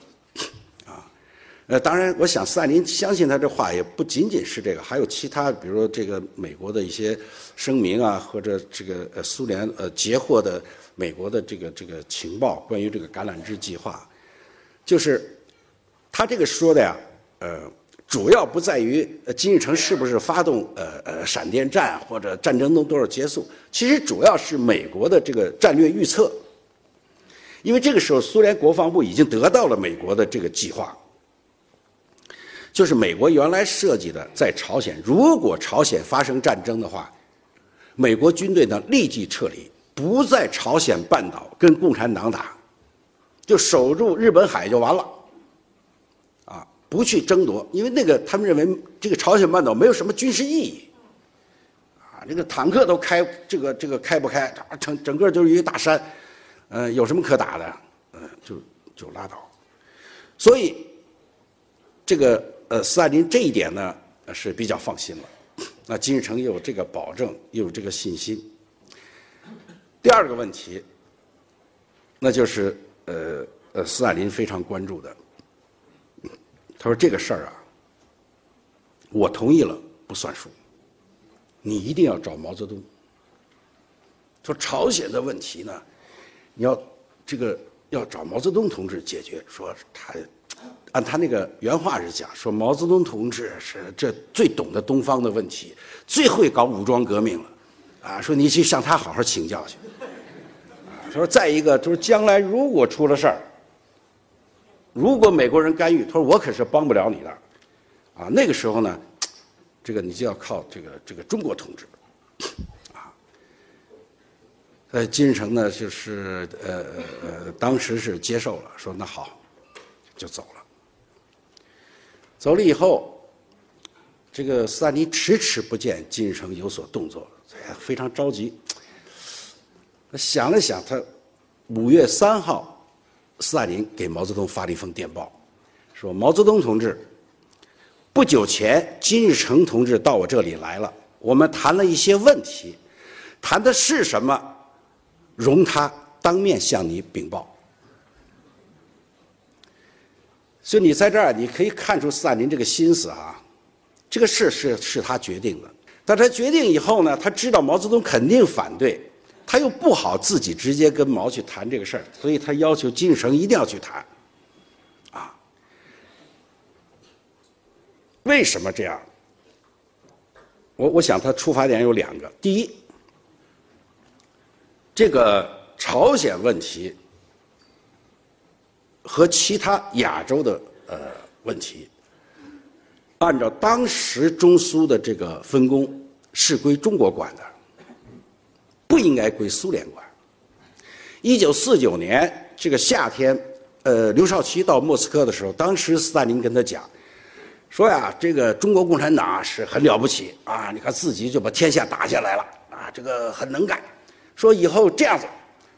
啊，呃，当然，我想斯大林相信他这话也不仅仅是这个，还有其他，比如说这个美国的一些声明啊，或者这个呃苏联呃截获的美国的这个这个情报，关于这个橄榄枝计划，就是。他这个说的呀，呃，主要不在于金日成是不是发动呃呃闪电战或者战争能多少结束，其实主要是美国的这个战略预测，因为这个时候苏联国防部已经得到了美国的这个计划，就是美国原来设计的，在朝鲜如果朝鲜发生战争的话，美国军队呢立即撤离，不在朝鲜半岛跟共产党打，就守住日本海就完了。不去争夺，因为那个他们认为这个朝鲜半岛没有什么军事意义，啊，这个坦克都开这个这个开不开，整整个就是一个大山，呃，有什么可打的？呃，就就拉倒。所以，这个呃，斯大林这一点呢是比较放心了。那金日成也有这个保证，也有这个信心。第二个问题，那就是呃呃，斯大林非常关注的。他说：“这个事儿啊，我同意了不算数，你一定要找毛泽东。说朝鲜的问题呢，你要这个要找毛泽东同志解决。说他按他那个原话是讲，说毛泽东同志是这最懂得东方的问题，最会搞武装革命了，啊，说你去向他好好请教去。啊，他说再一个就是将来如果出了事儿。”如果美国人干预，他说我可是帮不了你的，啊，那个时候呢，这个你就要靠这个这个中国同志，啊，呃，金日成呢就是呃呃当时是接受了，说那好，就走了。走了以后，这个斯大林迟迟不见金日成有所动作，非常着急。想了想，他五月三号。斯大林给毛泽东发了一封电报，说毛泽东同志，不久前金日成同志到我这里来了，我们谈了一些问题，谈的是什么，容他当面向你禀报。所以你在这儿，你可以看出斯大林这个心思啊，这个事是是他决定的。但他决定以后呢，他知道毛泽东肯定反对，他又不好自己直接跟毛去谈这个事儿，所以他要求金日成一定要去谈，啊。为什么这样？我我想他出发点有两个，第一，这个朝鲜问题和其他亚洲的呃问题，按照当时中苏的这个分工是归中国管的，不应该归苏联管。一九四九年这个夏天，呃，刘少奇到莫斯科的时候，当时斯大林跟他讲，说呀，这个中国共产党是很了不起啊，你看自己就把天下打下来了啊，这个很能干。说以后这样子。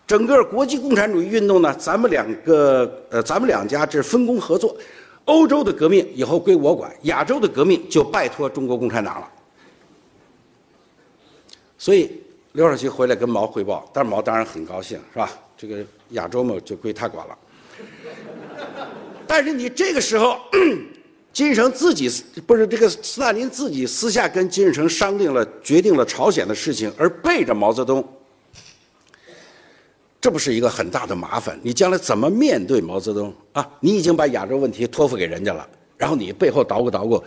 整个国际共产主义运动呢，咱们两个呃，咱们两家这分工合作，欧洲的革命以后归我管，亚洲的革命就拜托中国共产党了。所以刘少奇回来跟毛汇报，但是毛当然很高兴，是吧？这个亚洲嘛就归他管了。但是你这个时候，金日成自己不是这个斯大林自己私下跟金日成商定了，决定了朝鲜的事情，而背着毛泽东。这不是一个很大的麻烦，你将来怎么面对毛泽东啊？你已经把亚洲问题托付给人家了，然后你背后捣鼓捣鼓，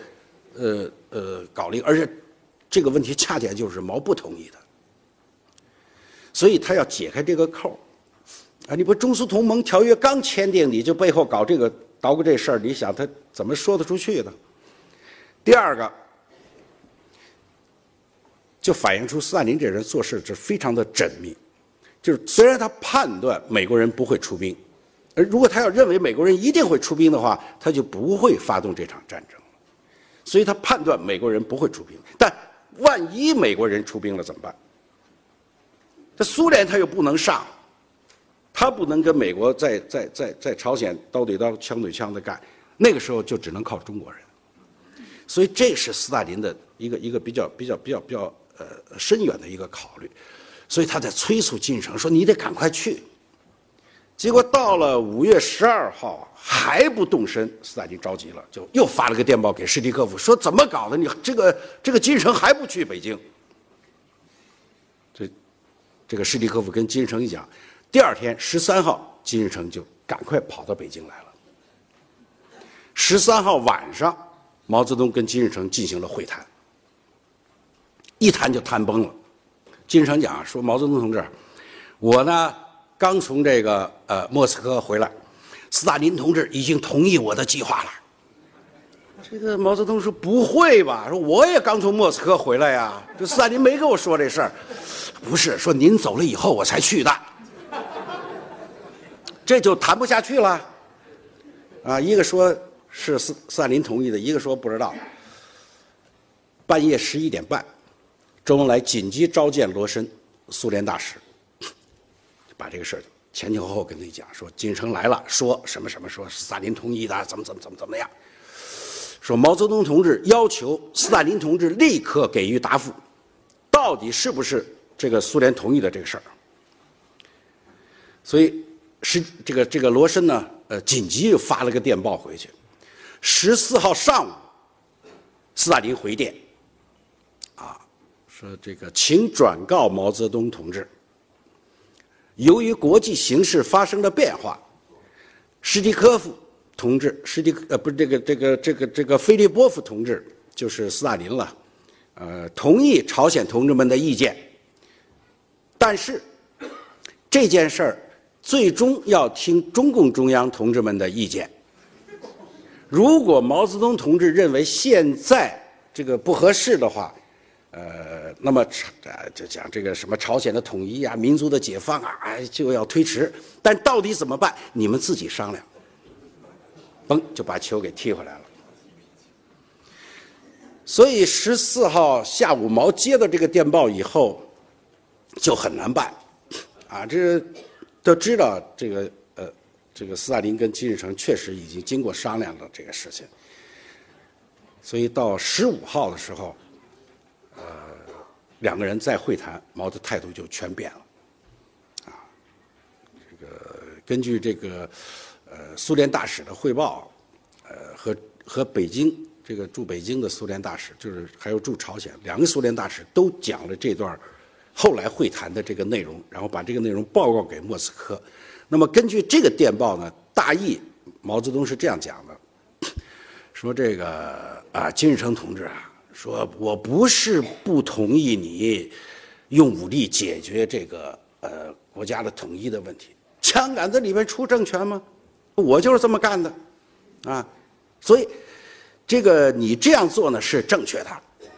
呃呃，搞了一个，而且这个问题恰恰就是毛不同意的，所以他要解开这个扣啊！你不中苏同盟条约刚签订，你就背后搞这个捣鼓这事儿，你想他怎么说得出去呢？第二个，就反映出斯大林这人做事是非常的缜密。就是虽然他判断美国人不会出兵，而如果他要认为美国人一定会出兵的话，他就不会发动这场战争了。所以他判断美国人不会出兵，但万一美国人出兵了怎么办？这苏联他又不能上，他不能跟美国在在在在朝鲜刀对刀枪对枪的干，那个时候就只能靠中国人。所以这是斯大林的一个一个比较比较比较比较呃深远的一个考虑。所以他在催促金日成说：“你得赶快去。”结果到了五月十二号还不动身，斯大林着急了，就又发了个电报给史蒂科夫，说：“怎么搞的？你这个这个金日成还不去北京？”这这个史蒂科夫跟金日成一讲，第二天十三号，金日成就赶快跑到北京来了。十三号晚上，毛泽东跟金日成进行了会谈，一谈就谈崩了。金日成讲说：“毛泽东同志，我呢刚从这个呃莫斯科回来，斯大林同志已经同意我的计划了。”这个毛泽东说：“不会吧？说我也刚从莫斯科回来呀、啊，这斯大林没跟我说这事儿。”“不是，说您走了以后我才去的。”这就谈不下去了，啊，一个说是斯斯大林同意的，一个说不知道。半夜十一点半。周恩来紧急召见罗申，苏联大使，把这个事儿前前后后跟他讲，说金日成来了，说什么什么，说斯大林同意的，怎么怎么怎么怎么样，说毛泽东同志要求斯大林同志立刻给予答复，到底是不是这个苏联同意的这个事儿？所以是这个这个罗申呢，呃，紧急又发了个电报回去，十四号上午，斯大林回电。说这个，请转告毛泽东同志，由于国际形势发生了变化，史蒂科夫同志，史蒂呃不是这个这个这个这个菲利波夫同志，就是斯大林了，呃，同意朝鲜同志们的意见，但是这件事儿最终要听中共中央同志们的意见。如果毛泽东同志认为现在这个不合适的话。呃，那么呃，就讲这个什么朝鲜的统一啊，民族的解放啊，就要推迟。但到底怎么办？你们自己商量。嘣，就把球给踢回来了。所以十四号下午，毛接到这个电报以后，就很难办。啊，这都知道这个呃，这个斯大林跟金日成确实已经经过商量了这个事情。所以到十五号的时候。呃，两个人再会谈，毛的态度就全变了，啊，这个根据这个呃苏联大使的汇报，呃和和北京这个驻北京的苏联大使，就是还有驻朝鲜两个苏联大使都讲了这段后来会谈的这个内容，然后把这个内容报告给莫斯科。那么根据这个电报呢，大意毛泽东是这样讲的，说这个啊，金日成同志啊，说我不是不同意你用武力解决这个呃国家的统一的问题，枪杆子里面出政权吗？我就是这么干的，啊，所以这个你这样做呢是正确的，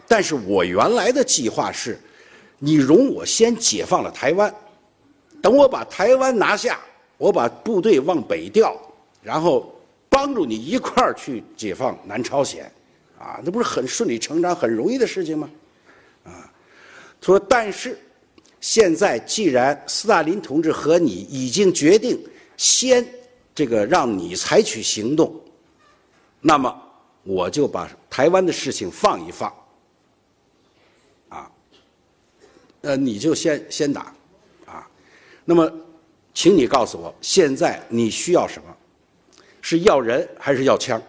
但是我原来的计划是，你容我先解放了台湾，等我把台湾拿下，我把部队往北调，然后帮助你一块儿去解放南朝鲜，啊，那不是很顺理成章、很容易的事情吗？啊，他说，但是现在既然斯大林同志和你已经决定先这个让你采取行动，那么我就把台湾的事情放一放，啊，呃，你就先先打。那么请你告诉我，现在你需要什么？是要人还是要枪？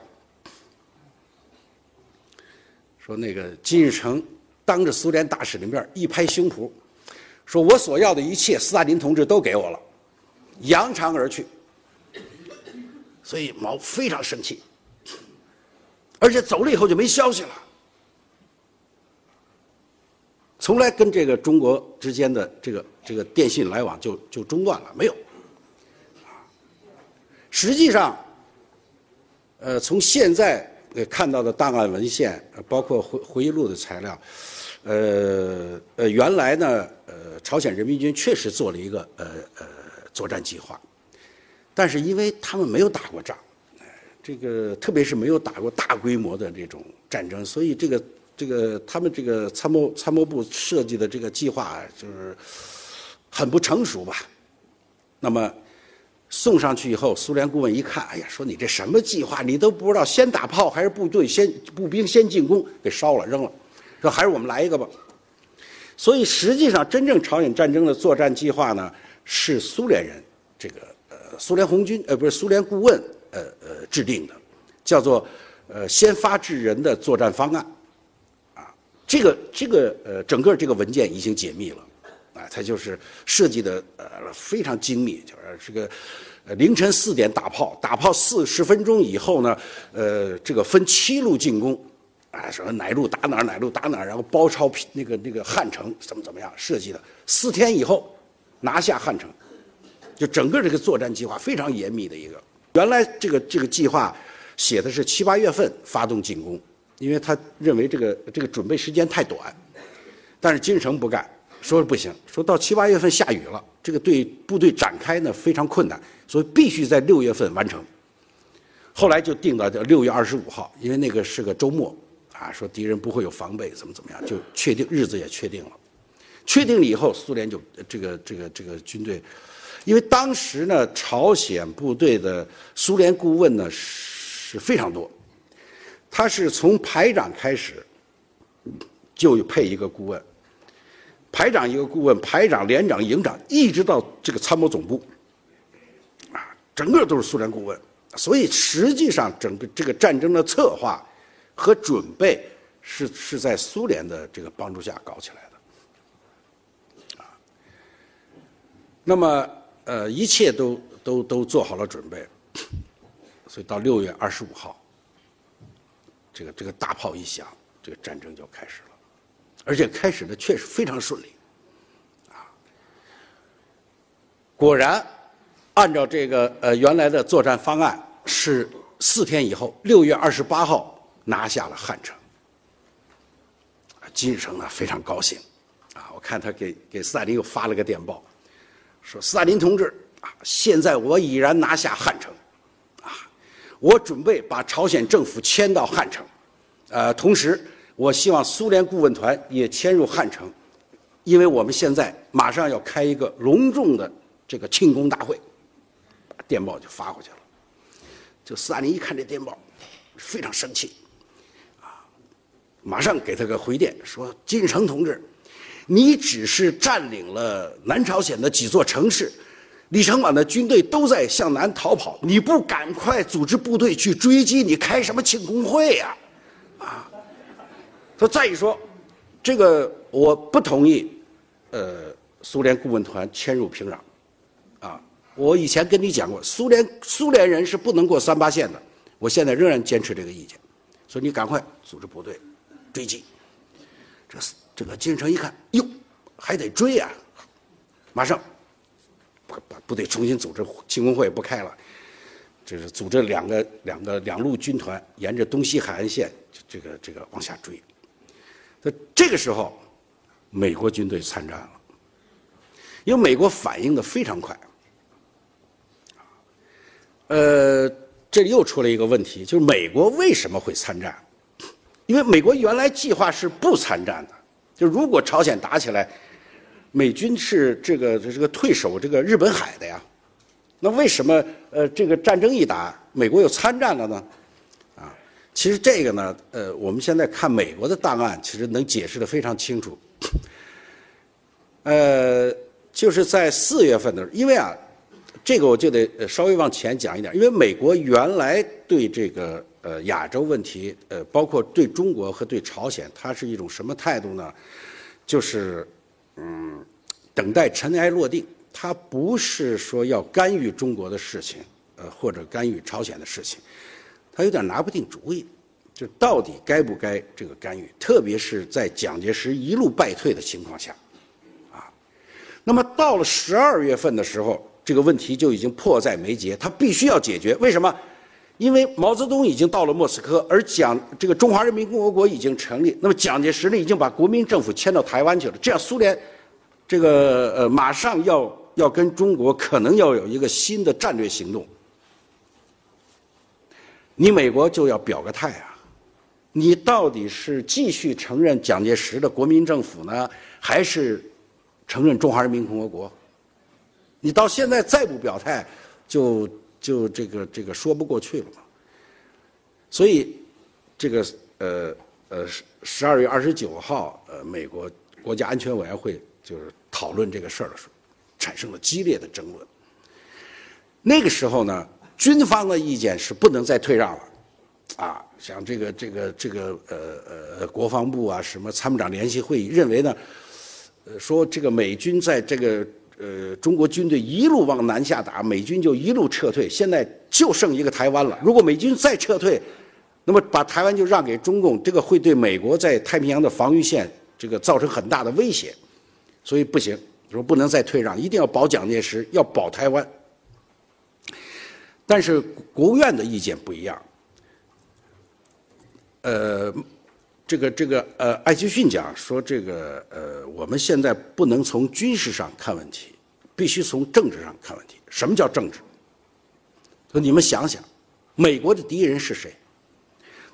说那个金日成当着苏联大使的面一拍胸脯，说我所要的一切斯大林同志都给我了，扬长而去。所以毛非常生气，而且走了以后就没消息了，从来跟这个中国之间的这个这个电信来往就就中断了，没有。实际上，呃，从现在看到的档案文献，包括回回忆录的材料，呃呃，原来呢，呃，朝鲜人民军确实做了一个呃呃作战计划，但是因为他们没有打过仗，呃、这个特别是没有打过大规模的这种战争，所以这个。这个他们这个参谋参谋部设计的这个计划就是很不成熟吧？那么送上去以后，苏联顾问一看，哎呀，说你这什么计划？你都不知道先打炮还是部队先步兵先进攻，给烧了扔了，说还是我们来一个吧。所以实际上，真正朝鲜战争的作战计划呢，是苏联人这个呃苏联红军呃不是苏联顾问呃呃制定的，叫做呃先发制人的作战方案。这个这个呃，整个这个文件已经解密了，啊，它就是设计的呃非常精密，就是这个、呃、凌晨四点打炮，打炮四十分钟以后呢，呃，这个分七路进攻，啊，什么哪路打哪儿，哪路打哪儿，然后包抄那个那个汉城，怎么怎么样设计的，四天以后拿下汉城，就整个这个作战计划非常严密的一个。原来这个这个计划写的是七八月份发动进攻。因为他认为这个这个准备时间太短，但是金日成不干，说不行，说到七八月份下雨了，这个对部队展开呢非常困难，所以必须在六月份完成。后来就定到六月二十五号，因为那个是个周末，啊，说敌人不会有防备，怎么怎么样，就确定日子也确定了。确定了以后，苏联就这个这个这个军队，因为当时呢朝鲜部队的苏联顾问呢是非常多。他是从排长开始就配一个顾问，排长一个顾问，排长、连长、营长，一直到这个参谋总部，啊，整个都是苏联顾问。所以实际上，整个这个战争的策划和准备是是在苏联的这个帮助下搞起来的，啊。那么，呃，一切都都都做好了准备，所以到六月二十五号。这个这个大炮一响，这个战争就开始了，而且开始的确实非常顺利，啊，果然按照这个呃原来的作战方案是四天以后，六月二十八号拿下了汉城。金日成呢非常高兴，啊，我看他给给斯大林又发了个电报，说斯大林同志啊，现在我已然拿下汉城。我准备把朝鲜政府迁到汉城，呃，同时我希望苏联顾问团也迁入汉城，因为我们现在马上要开一个隆重的这个庆功大会。电报就发过去了，就斯大林一看这电报，非常生气，啊，马上给他个回电说：“金日成同志，你只是占领了南朝鲜的几座城市，李承晚的军队都在向南逃跑，你不赶快组织部队去追击，你开什么庆功会呀？啊！他再一说，这个我不同意，呃，苏联顾问团迁入平壤，啊，我以前跟你讲过，苏联苏联人是不能过三八线的，我现在仍然坚持这个意见，所以你赶快组织部队追击。这这个金日成一看，哟，还得追啊，马上。 把部队重新组织，庆功会不开了，就是组织两个两个两路军团，沿着东西海岸线，这个这个往下追。那这个时候，美国军队参战了，因为美国反应的非常快。呃，这里又出了一个问题，就是美国为什么会参战？因为美国原来计划是不参战的，就如果朝鲜打起来。 美军是这个这个退守这个日本海的呀，那为什么呃这个战争一打，美国又参战了呢？啊，其实这个呢，呃，我们现在看美国的档案，其实能解释得非常清楚。呃，就是在四月份的时候，因为啊，这个我就得稍微往前讲一点，因为美国原来对这个呃亚洲问题，呃，包括对中国和对朝鲜，它是一种什么态度呢？就是。 嗯，等待尘埃落定，他不是说要干预中国的事情，呃，或者干预朝鲜的事情，他有点拿不定主意，就到底该不该这个干预，特别是在蒋介石一路败退的情况下，啊，那么到了十二月份的时候，这个问题就已经迫在眉睫，他必须要解决。为什么？因为毛泽东已经到了莫斯科，而蒋这个中华人民共和国已经成立，那么蒋介石呢已经把国民政府迁到台湾去了，这样苏联。 这个呃，马上要要跟中国可能要有一个新的战略行动，你美国就要表个态啊！你到底是继续承认蒋介石的国民政府呢，还是承认中华人民共和国？你到现在再不表态，就就这个这个说不过去了嘛。所以，这个呃呃，十二月二十九号，呃，美国国家安全委员会。 就是讨论这个事儿的时候，产生了激烈的争论。那个时候呢，军方的意见是不能再退让了，啊，像这个这个这个呃呃国防部啊，什么参谋长联席会议认为呢，呃说这个美军在这个呃中国军队一路往南下打，美军就一路撤退，现在就剩一个台湾了。如果美军再撤退，那么把台湾就让给中共，这个会对美国在太平洋的防御线这个造成很大的威胁。 所以不行，说不能再退让，一定要保蒋介石，要保台湾。但是国务院的意见不一样。呃，这个这个呃，艾奇逊讲说这个呃，我们现在不能从军事上看问题，必须从政治上看问题。什么叫政治？说你们想想，美国的敌人是谁？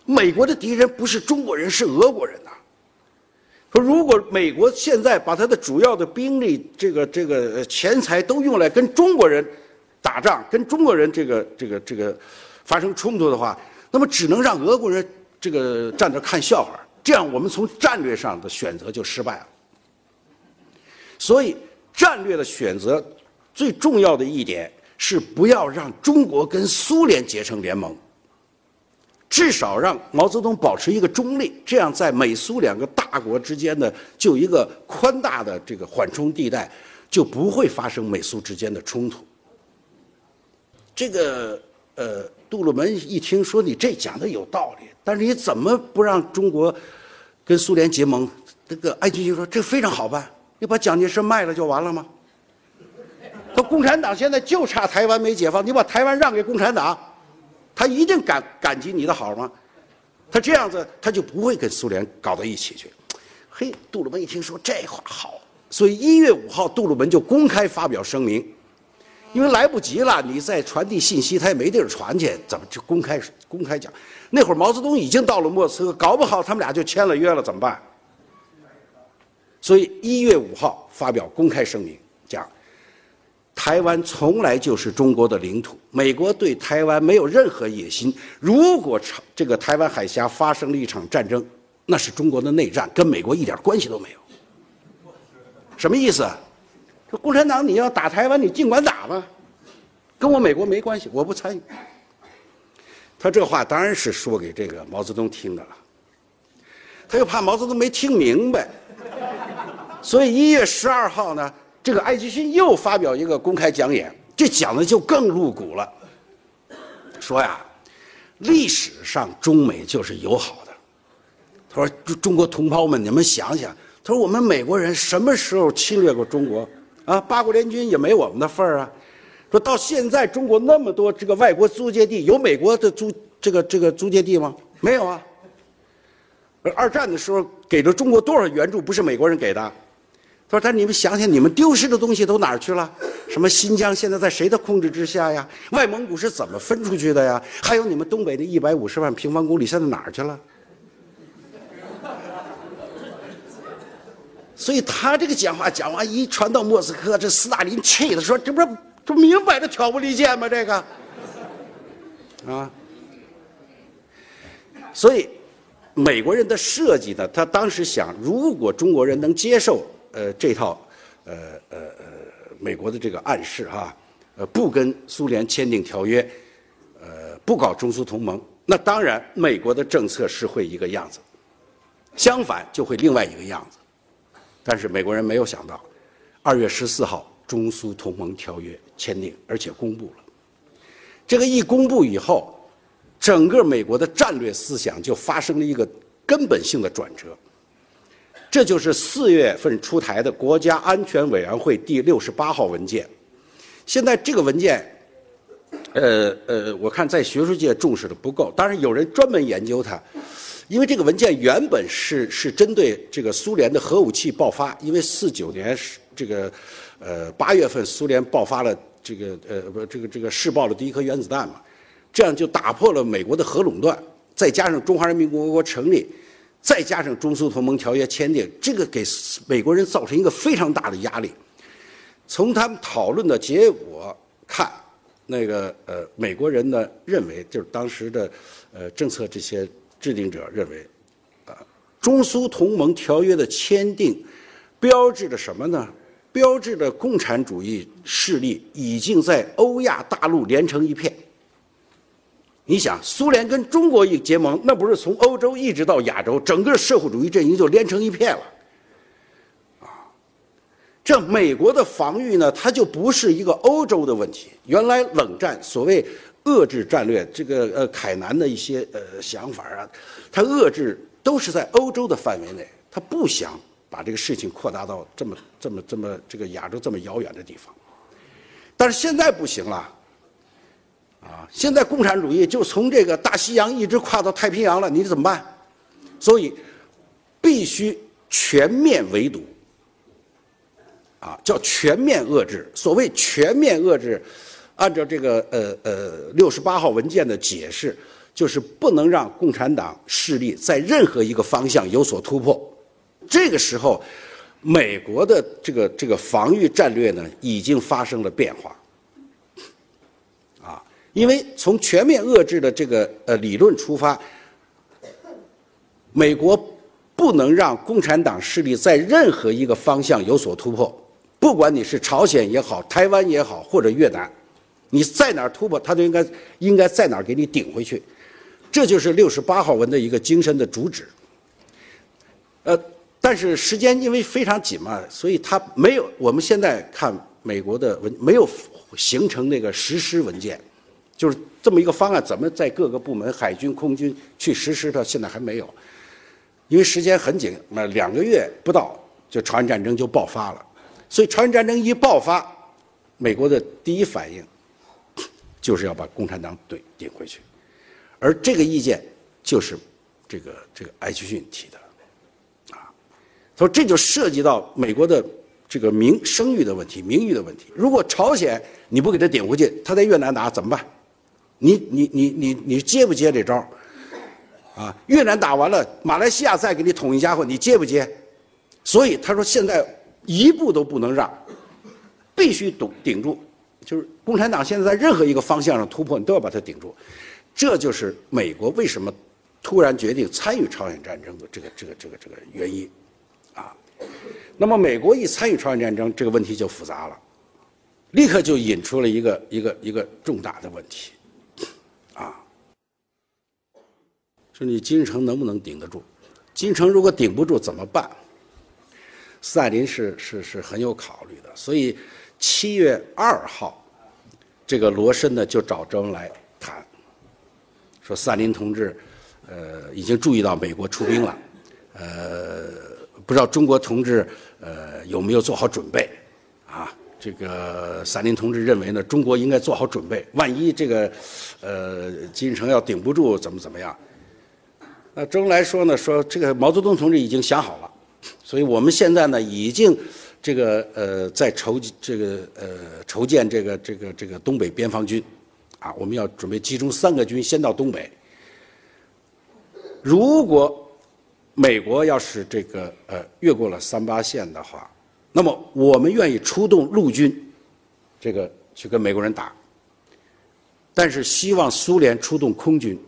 美国的敌人不是中国人，是俄国人呐、啊。 如果美国现在把他的主要的兵力、这个、这个钱财都用来跟中国人打仗、跟中国人这个、这个、这个发生冲突的话，那么只能让俄国人这个站着看笑话。这样，我们从战略上的选择就失败了。所以，战略的选择最重要的一点是不要让中国跟苏联结成联盟。 至少让毛泽东保持一个中立，这样在美苏两个大国之间的就一个宽大的这个缓冲地带，就不会发生美苏之间的冲突。这个呃，杜鲁门一听说你这讲的有道理，但是你怎么不让中国跟苏联结盟？这个艾奇逊说这非常好办，你把蒋介石卖了就完了吗？那共产党现在就差台湾没解放，你把台湾让给共产党。 他一定感感激你的好吗？他这样子，他就不会跟苏联搞到一起去。嘿，杜鲁门一听说这话好，所以一月五号，杜鲁门就公开发表声明，因为来不及了，你再传递信息，他也没地儿传去，怎么就公开公开讲？那会儿毛泽东已经到了莫斯科，搞不好他们俩就签了约了，怎么办？所以一月五号发表公开声明，讲。 台湾从来就是中国的领土，美国对台湾没有任何野心。如果这个台湾海峡发生了一场战争，那是中国的内战，跟美国一点关系都没有。什么意思？共产党你要打台湾，你尽管打吧，跟我美国没关系，我不参与。他这话当然是说给这个毛泽东听的了，他又怕毛泽东没听明白，所以一月十二号呢，这个艾奇勋又发表一个公开讲演，这讲的就更露骨了，说呀，历史上中美就是友好的。他说：“中国同胞们，你们想想，他说我们美国人什么时候侵略过中国啊？八国联军也没我们的份儿啊。”说到现在，中国那么多这个外国租界地，有美国的租这个这个租界地吗？没有啊。二战的时候给了中国多少援助，不是美国人给的？他说：“但你们想想，你们丢失的东西都哪儿去了？什么新疆现在在谁的控制之下呀？外蒙古是怎么分出去的呀？还有你们东北的一百五十万平方公里现在哪儿去了？”所以他这个讲话讲完一传到莫斯科，这斯大林气的说：“这不是。”这明摆着挑拨离间吗？这个，啊，所以美国人的设计呢，他当时想，如果中国人能接受呃这套呃呃呃美国的这个暗示哈、啊，呃不跟苏联签订条约，呃不搞中苏同盟，那当然美国的政策是会一个样子，相反就会另外一个样子。但是美国人没有想到，二月十四号。中苏同盟条约签订，而且公布了。这个一公布以后，整个美国的战略思想就发生了一个根本性的转折。这就是四月份出台的国家安全委员会第六十八号文件。现在这个文件，呃呃，我看在学术界重视的不够，当然有人专门研究它。因为这个文件原本是是针对这个苏联的核武器爆发，因为四九年这个呃八月份苏联爆发了这个呃不这个这个试爆了第一颗原子弹嘛，这样就打破了美国的核垄断，再加上中华人民共和国成立，再加上中苏同盟条约签订，这个给美国人造成一个非常大的压力。从他们讨论的结果看，那个呃美国人呢认为，就是当时的呃政策这些。制定者认为，啊，中苏同盟条约的签订，标志着什么呢？标志着共产主义势力已经在欧亚大陆连成一片。你想，苏联跟中国一结盟，那不是从欧洲一直到亚洲，整个社会主义阵营就连成一片了。啊，这美国的防御呢，它就不是一个欧洲的问题。原来冷战所谓。遏制战略，这个呃，凯南的一些呃想法啊，他遏制都是在欧洲的范围内，他不想把这个事情扩大到这么这么这么这个亚洲这么遥远的地方。但是现在不行了，啊，现在共产主义就从这个大西洋一直跨到太平洋了，你怎么办？所以必须全面围堵，啊，叫全面遏制。所谓全面遏制。按照这个呃呃六十八号文件的解释，就是不能让共产党势力在任何一个方向有所突破。这个时候，美国的这个这个防御战略呢，已经发生了变化。啊，因为从全面遏制的这个呃理论出发，美国不能让共产党势力在任何一个方向有所突破，不管你是朝鲜也好，台湾也好，或者越南。你在哪儿突破，他就应该应该在哪儿给你顶回去，这就是六十八号文的一个精神的主旨。呃，但是时间因为非常紧嘛，所以他没有。我们现在看美国的文没有形成那个实施文件，就是这么一个方案，怎么在各个部门、海军、空军去实施它，现在还没有，因为时间很紧嘛，两个月不到就朝鲜战争就爆发了，所以朝鲜战争一爆发，美国的第一反应。就是要把共产党怼顶回去，而这个意见就是这个这个艾奇勋提的，啊，所以这就涉及到美国的这个名声誉的问题、名誉的问题。如果朝鲜你不给他顶回去，他在越南打怎么办？你你你你你接不接这招？啊，越南打完了，马来西亚再给你捅一家伙，你接不接？所以他说现在一步都不能让，必须顶顶住。就是共产党现在在任何一个方向上突破，你都要把它顶住，这就是美国为什么突然决定参与朝鲜战争的这个这个这个这个原因，啊，那么美国一参与朝鲜战争，这个问题就复杂了，立刻就引出了一个一个一个重大的问题，啊，说你金日成能不能顶得住？金日成如果顶不住怎么办？斯大林是是是很有考虑的，所以七月二号，这个罗申呢就找周恩来谈，说斯大林同志，呃，已经注意到美国出兵了，呃。 不知道中国同志呃有没有做好准备啊？这个斯大林同志认为呢，中国应该做好准备，万一这个呃金日成要顶不住，怎么怎么样？那周恩来说呢，说这个毛泽东同志已经想好了，所以我们现在呢已经这个呃在筹这个呃筹建这个这个这个东北边防军，啊，我们要准备集中三个军先到东北，如果 美国要是这个呃越过了三八线的话，那么我们愿意出动陆军，这个去跟美国人打，但是希望苏联出动空军，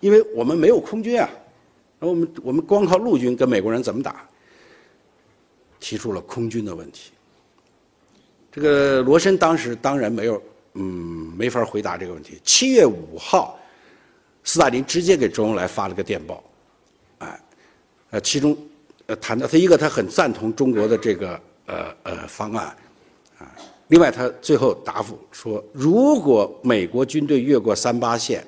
因为我们没有空军啊，那我们我们光靠陆军跟美国人怎么打？提出了空军的问题。这个罗申当时当然没有，嗯，没法回答这个问题。七月五号，斯大林直接给周恩来发了个电报。 呃，其中，呃，谈到他一个，他很赞同中国的这个呃呃方案，啊，另外他最后答复说，如果美国军队越过三八线，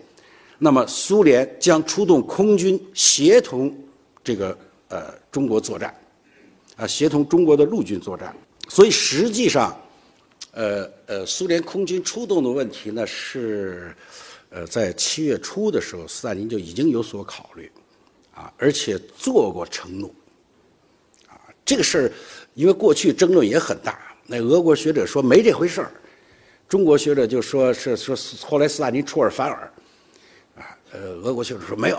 那么苏联将出动空军协同这个呃中国作战，啊，协同中国的陆军作战。所以实际上，呃呃，苏联空军出动的问题呢是，呃，在七月初的时候，斯大林就已经有所考虑。 啊，而且做过承诺，啊，这个事儿，因为过去争论也很大。那俄国学者说没这回事儿，中国学者就说是说后来斯大林出尔反尔，啊，呃，俄国学者说没有。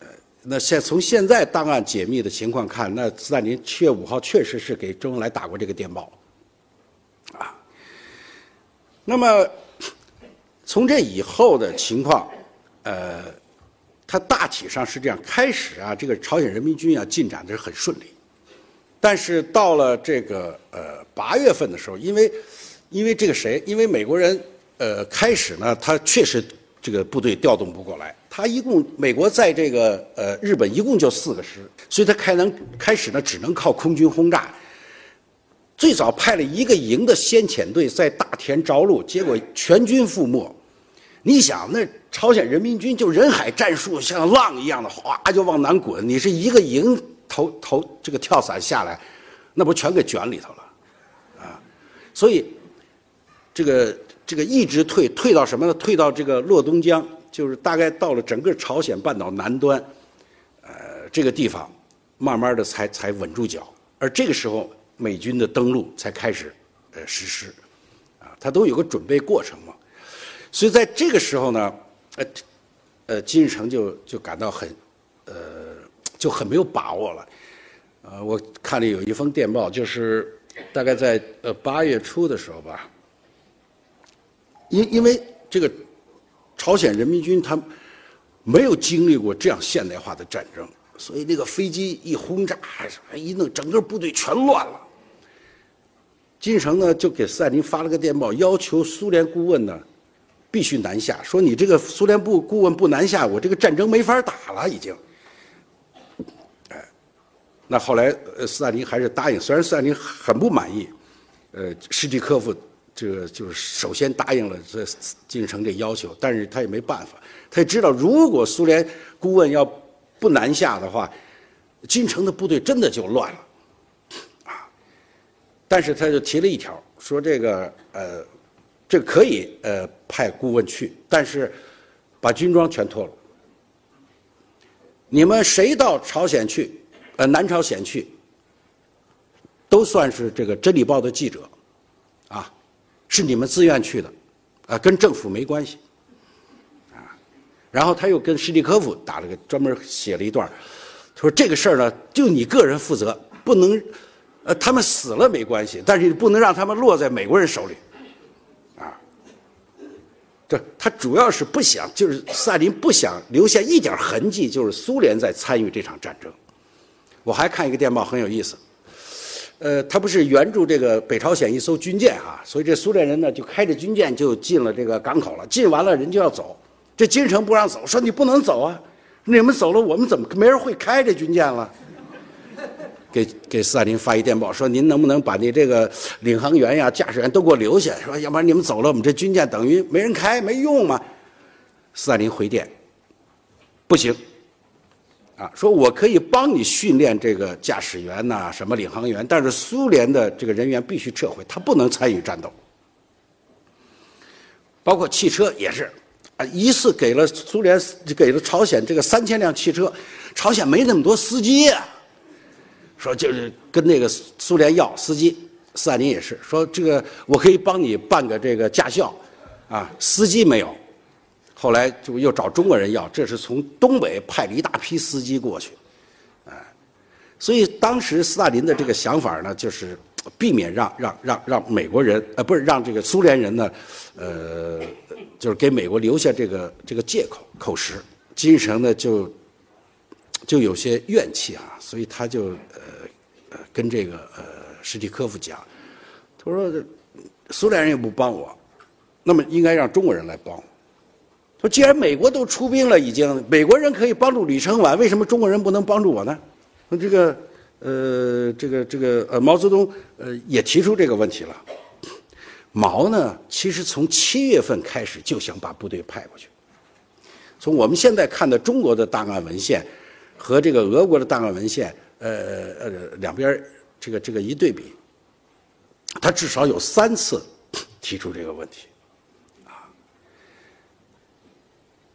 呃，那现从现在档案解密的情况看，那斯大林七月五号确实是给周恩来打过这个电报，啊，那么从这以后的情况，呃。 它大体上是这样，开始啊，这个朝鲜人民军啊进展的是很顺利，但是到了这个呃八月份的时候，因为因为这个谁，因为美国人呃开始呢，他确实这个部队调动不过来，他一共美国在这个呃日本一共就四个师，所以他开能开始呢只能靠空军轰炸，最早派了一个营的先遣队在大田着陆，结果全军覆没。 你想，那朝鲜人民军就人海战术，像浪一样的哗就往南滚。你是一个营头头这个跳伞下来，那不全给卷里头了，啊！所以这个这个一直退退到什么呢？退到这个洛东江，就是大概到了整个朝鲜半岛南端，呃，这个地方，慢慢的才才稳住脚。而这个时候，美军的登陆才开始呃实施，啊，它都有个准备过程嘛。 所以在这个时候呢，呃，呃，金日成就就感到很，呃，就很没有把握了。呃，我看了有一封电报，就是大概在呃八月初的时候吧，因因为这个朝鲜人民军他没有经历过这样现代化的战争，所以那个飞机一轰炸一弄，整个部队全乱了。金日成呢就给斯大林发了个电报，要求苏联顾问呢。 必须南下，说你这个苏联部顾问不南下，我这个战争没法打了已经。哎，那后来斯大林还是答应，虽然斯大林很不满意，呃，史蒂科夫这个就是首先答应了这金日成这要求，但是他也没办法，他也知道如果苏联顾问要不南下的话，金日成的部队真的就乱了，啊，但是他就提了一条，说这个呃。 这可以呃派顾问去，但是把军装全脱了。你们谁到朝鲜去，呃南朝鲜去，都算是这个《真理报》的记者，啊，是你们自愿去的，啊，跟政府没关系，啊。然后他又跟史蒂科夫打了个专门写了一段，他说这个事儿呢，就你个人负责，不能，呃，他们死了没关系，但是不能让他们落在美国人手里。 对，他主要是不想，就是斯大林不想留下一点痕迹，就是苏联在参与这场战争。我还看一个电报很有意思，呃，他不是援助这个北朝鲜一艘军舰啊，所以这苏联人呢就开着军舰就进了这个港口了，进完了人就要走，这金日成不让走，说你不能走啊，你们走了我们怎么没人会开这军舰了？给给斯大林发一电报，说您能不能把你这个领航员呀、驾驶员都给我留下，说要不然你们走了我们这军舰等于没人开没用嘛。斯大林回电，不行。啊，说我可以帮你训练这个驾驶员呐、啊，什么领航员，但是苏联的这个人员必须撤回，他不能参与战斗。包括汽车也是，啊，一次给了苏联给了朝鲜这个三千辆汽车，朝鲜没那么多司机啊，说就是跟那个苏联要司机，斯大林也是说这个我可以帮你办个这个驾校，啊，司机没有。后来就又找中国人要，这是从东北派了一大批司机过去，哎、呃，所以当时斯大林的这个想法呢，就是避免让让让让美国人，呃，不是让这个苏联人呢，呃，就是给美国留下这个这个借口口实。金日成呢就就有些怨气啊，所以他就呃呃跟这个呃史蒂科夫讲，他说苏联人也不帮我，那么应该让中国人来帮我。说，既然美国都出兵了，已经美国人可以帮助李承晚，为什么中国人不能帮助我呢？这个，呃，这个这个呃，毛泽东呃也提出这个问题了。毛呢，其实从七月份开始就想把部队派过去。从我们现在看的中国的档案文献和这个俄国的档案文献，呃呃两边这个这个一对比，他至少有三次提出这个问题。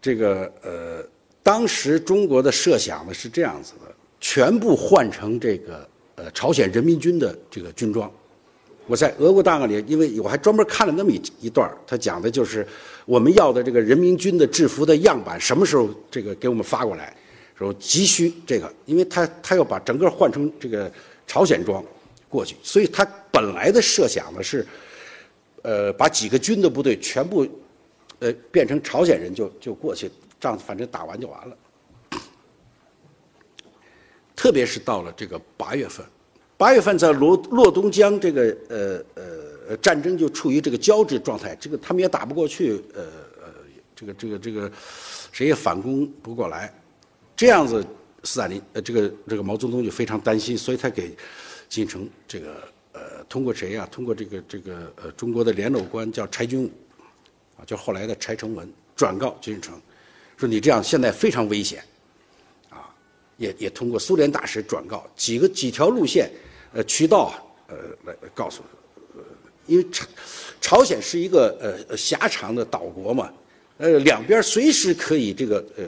这个呃，当时中国的设想呢是这样子的，全部换成这个呃朝鲜人民军的这个军装。我在俄国档案里，因为我还专门看了那么一一段，他讲的就是我们要的这个人民军的制服的样板什么时候这个给我们发过来，说急需这个，因为他他要把整个换成这个朝鲜装过去，所以他本来的设想呢是，呃，把几个军的部队全部。呃，变成朝鲜人就就过去，仗反正打完就完了。特别是到了这个八月份，八月份在洛洛东江这个呃呃战争就处于这个交织状态，这个他们也打不过去，呃呃，这个这个这个谁也反攻不过来，这样子斯大林呃这个这个毛泽东就非常担心，所以他给金日成这个呃通过谁啊？通过这个这个呃中国的联络官叫柴军武。啊，就后来的柴成文转告金日成，说你这样现在非常危险，啊，也也通过苏联大使转告几个几条路线，呃渠道啊，呃来告诉，呃，因为朝朝鲜是一个呃狭长的岛国嘛，呃两边随时可以这个呃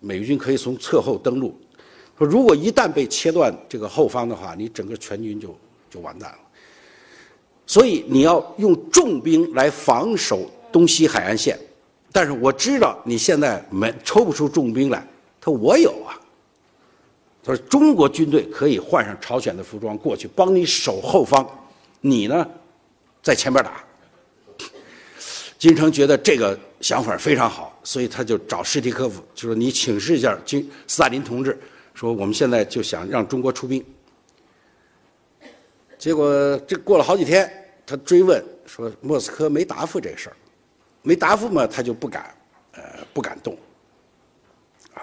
美军可以从侧后登陆，说如果一旦被切断这个后方的话，你整个全军就就完蛋了，所以你要用重兵来防守。东西海岸线，但是我知道你现在没抽不出重兵来。他说我有啊。他说中国军队可以换上朝鲜的服装过去帮你守后方，你呢在前边打。金日成觉得这个想法非常好，所以他就找史蒂科夫，就说你请示一下金斯大林同志，说我们现在就想让中国出兵。结果这过了好几天，他追问说莫斯科没答复这事儿。没答复嘛，他就不敢，呃，不敢动，啊，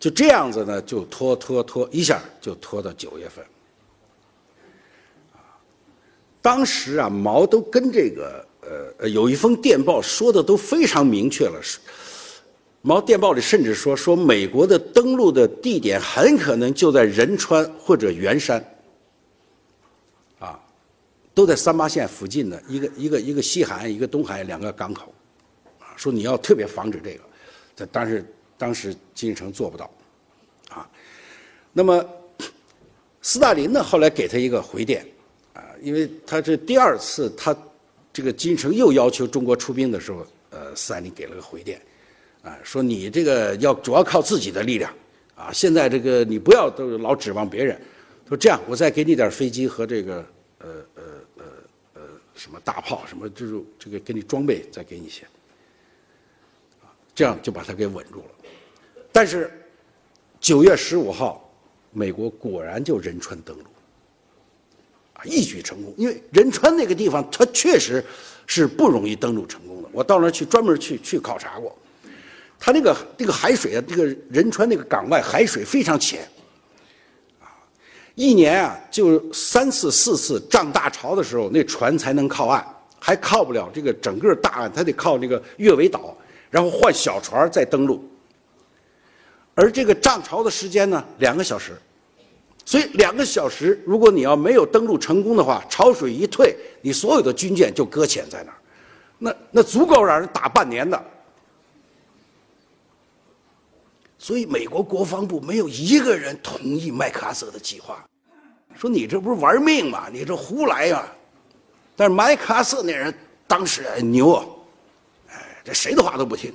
就这样子呢，就拖拖拖，一下就拖到九月份，啊，当时啊，毛都跟这个呃有一封电报说的都非常明确了，毛电报里甚至说说美国的登陆的地点很可能就在仁川或者圆山，啊，都在三八线附近的一个一个一个西海岸一个东海岸两个港口。说你要特别防止这个，但当时当时金日成做不到，啊，那么斯大林呢后来给他一个回电，啊，因为他这第二次他这个金日成又要求中国出兵的时候，呃，斯大林给了个回电，啊，说你这个要主要靠自己的力量，啊，现在这个你不要都老指望别人，说这样我再给你点飞机和这个呃呃呃呃什么大炮什么这种这个给你装备再给你些。这样就把他给稳住了，但是九月十五号，美国果然就仁川登陆，啊，一举成功。因为仁川那个地方，它确实是不容易登陆成功的。我到那儿去专门去去考察过，它那个这个海水啊，这个仁川那个港外海水非常浅，啊，一年啊就三次四次涨大潮的时候，那船才能靠岸，还靠不了这个整个大岸，它得靠那个越尾岛，然后换小船再登陆。而这个涨潮的时间呢，两个小时。所以两个小时，如果你要没有登陆成功的话，潮水一退，你所有的军舰就搁浅在那儿，那那足够让人打半年的。所以美国国防部没有一个人同意麦克阿瑟的计划，说你这不是玩命吗？你这胡来呀！但是麦克阿瑟那人当时牛啊，哎，这谁的话都不听，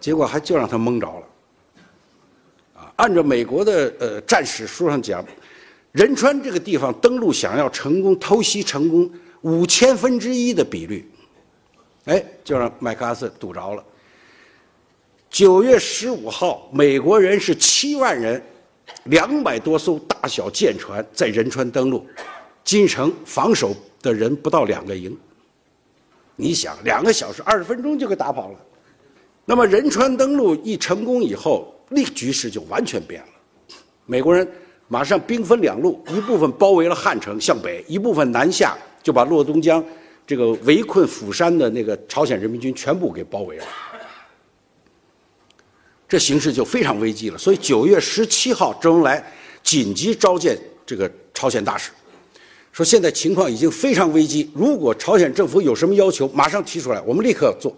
结果还就让他蒙着了。按照美国的呃战史书上讲，仁川这个地方登陆想要成功偷袭成功五千分之一的比率，哎，就让麦克阿瑟堵着了。九月十五号，美国人是七万人，两百多艘大小舰船在仁川登陆，金城防守的人不到两个营。你想，两个小时二十分钟就给打跑了。那么仁川登陆一成功以后，那个局势就完全变了，美国人马上兵分两路，一部分包围了汉城向北，一部分南下，就把洛东江这个围困釜山的那个朝鲜人民军全部给包围了，这形势就非常危机了。所以九月十七号，周恩来紧急召见这个朝鲜大使，说现在情况已经非常危机，如果朝鲜政府有什么要求，马上提出来，我们立刻做，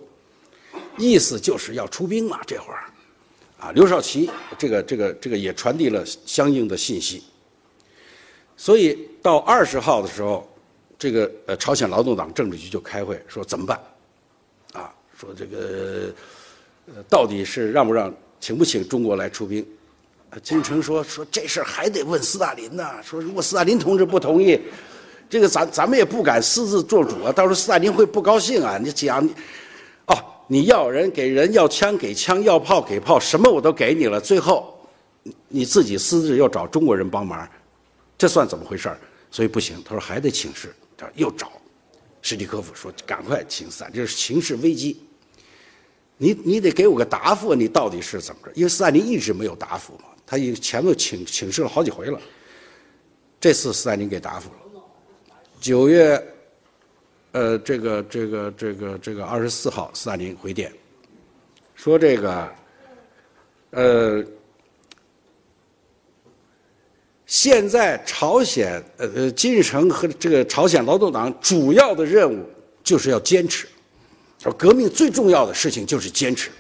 意思就是要出兵嘛，这会儿。啊，刘少奇这个这个这个也传递了相应的信息，所以到二十号的时候，这个呃朝鲜劳动党政治局就开会说怎么办，啊，说这个呃到底是让不让请不请中国来出兵？金城说说这事儿还得问斯大林呢、啊，说如果斯大林同志不同意，这个咱咱们也不敢私自做主啊，到时候斯大林会不高兴啊，你讲。你要人给人，要枪给枪，要炮给炮，什么我都给你了，最后你自己私自又找中国人帮忙，这算怎么回事儿？所以不行，他说还得请示，又找史蒂科夫说赶快请斯坦，这是情势危机，你你得给我个答复，你到底是怎么着？因为斯坦林一直没有答复嘛，他已前面请请示了好几回了，这次斯坦林给答复了。九月。呃，这个这个这个这个二十四号，斯大林回电，说这个，呃，现在朝鲜呃呃金日成和这个朝鲜劳动党主要的任务就是要坚持，说革命最重要的事情就是坚持，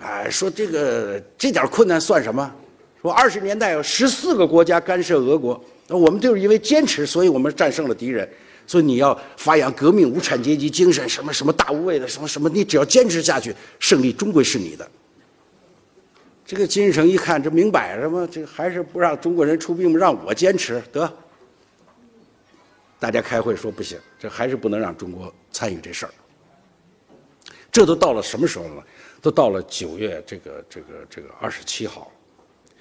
哎、呃，说这个这点困难算什么？说二十年代有十四个国家干涉俄国，那我们就是因为坚持，所以我们战胜了敌人。所以你要发扬革命无产阶级精神，什么什么大无畏的什么什么，你只要坚持下去，胜利终归是你的。这个金日成一看，这明摆着嘛，这还是不让中国人出兵，让我坚持得。大家开会说不行，这还是不能让中国参与这事儿。这都到了什么时候了？都到了九月这个这个这个二十七号了。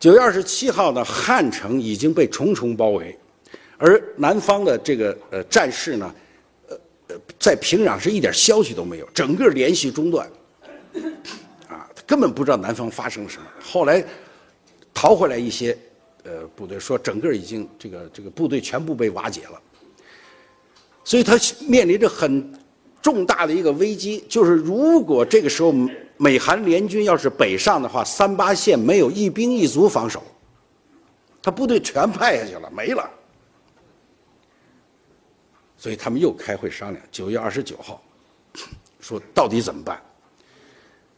九月二十七号呢，汉城已经被重重包围。而南方的这个呃战事呢，呃呃，在平壤是一点消息都没有，整个连续中断，啊，根本不知道南方发生了什么。后来逃回来一些呃部队，说整个已经这个这个部队全部被瓦解了，所以他面临着很重大的一个危机，就是如果这个时候美韩联军要是北上的话，三八线没有一兵一卒防守，他部队全派下去了，没了。所以他们又开会商量，九月二十九号，说到底怎么办？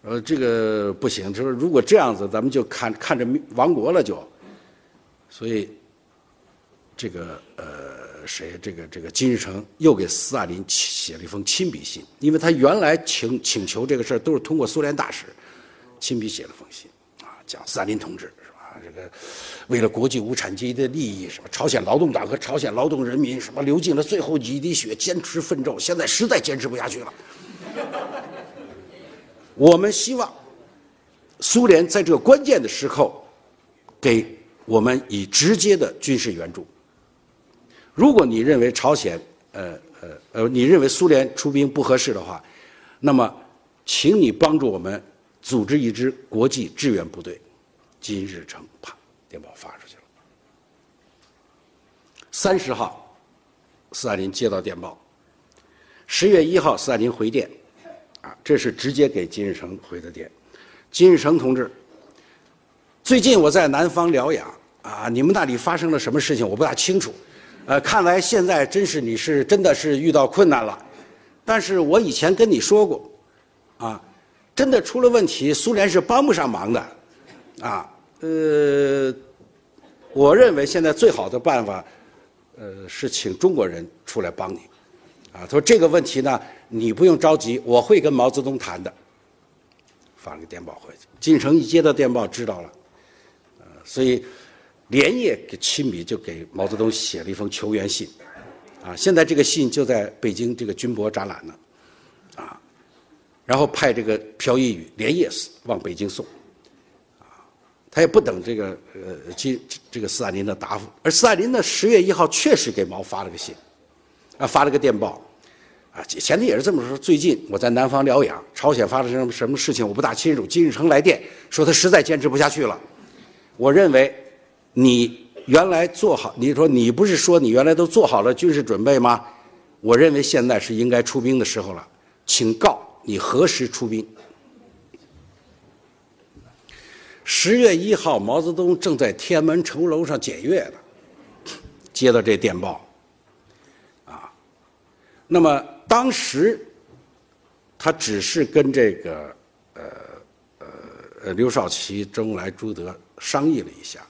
呃，这个不行，就是如果这样子，咱们就看看着亡国了就。所以，这个呃谁这个这个金日成又给斯大林写了一封亲笔信，因为他原来请请求这个事儿都是通过苏联大使，亲笔写了封信啊，讲斯大林同志。这个为了国际无产阶级的利益，什么朝鲜劳动党和朝鲜劳动人民什么流尽了最后一滴血，坚持奋斗，现在实在坚持不下去了。我们希望苏联在这个关键的时刻给我们以直接的军事援助，如果你认为朝鲜，呃呃呃，你认为苏联出兵不合适的话，那么请你帮助我们组织一支国际支援部队。金日成啪，电报发出去了。三十号，斯大林接到电报。十月一号，斯大林回电，啊，这是直接给金日成回的电。金日成同志，最近我在南方疗养，啊，你们那里发生了什么事情，我不大清楚。呃，看来现在真是你是真的是遇到困难了，但是我以前跟你说过，啊，真的出了问题，苏联是帮不上忙的，啊，呃，我认为现在最好的办法，呃，是请中国人出来帮你，啊，他说这个问题呢，你不用着急，我会跟毛泽东谈的，发了个电报回去，金日成一接到电报知道了，呃，所以。连夜给亲笔就给毛泽东写了一封求援信，啊，现在这个信就在北京这个军博展览呢，啊，然后派这个朴一宇连夜往北京送，啊，他也不等这个呃金这个斯大林的答复，而斯大林呢，十月一号确实给毛发了个信，啊，发了个电报，啊，前提也是这么说，最近我在南方疗养，朝鲜发生什么什么事情我不大清楚，金日成来电说他实在坚持不下去了，我认为。你原来做好，你说你不是说你原来都做好了军事准备吗？我认为现在是应该出兵的时候了，请告你何时出兵。十月一号，毛泽东正在天安门城楼上检阅呢，接到这电报，啊，那么当时他只是跟这个呃呃刘少奇、周恩来、朱德商议了一下。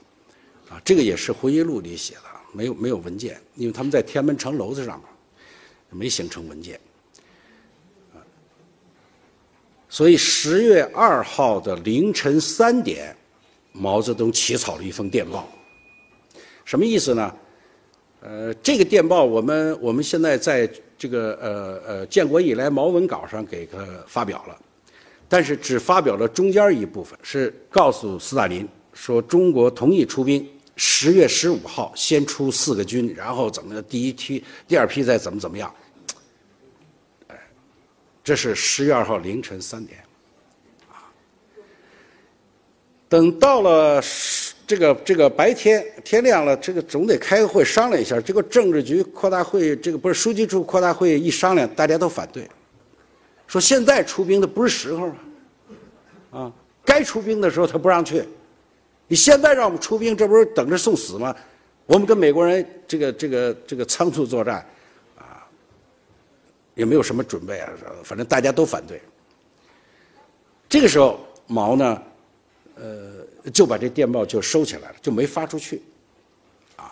啊，这个也是回忆录里写的，没有没有文件，因为他们在天安门城楼子上嘛，没形成文件。所以十月二号的凌晨三点，毛泽东起草了一封电报，什么意思呢？呃，这个电报我们我们现在在这个呃呃建国以来毛文稿上给他发表了，但是只发表了中间一部分，是告诉斯大林说中国同意出兵。十月十五号先出四个军，然后怎么第一批、第二批再怎么怎么样。哎，这是十月二号凌晨三点，啊。等到了这个这个白天天亮了，这个总得开个会商量一下。这个政治局扩大会，这个不是书记处扩大会一商量，大家都反对，说现在出兵的不是时候啊，啊，该出兵的时候他不让去。你现在让我们出兵，这不是等着送死吗？我们跟美国人这个这个这个仓促作战，啊，也没有什么准备啊，反正大家都反对。这个时候，毛呢，呃，就把这电报就收起来了，就没发出去，啊。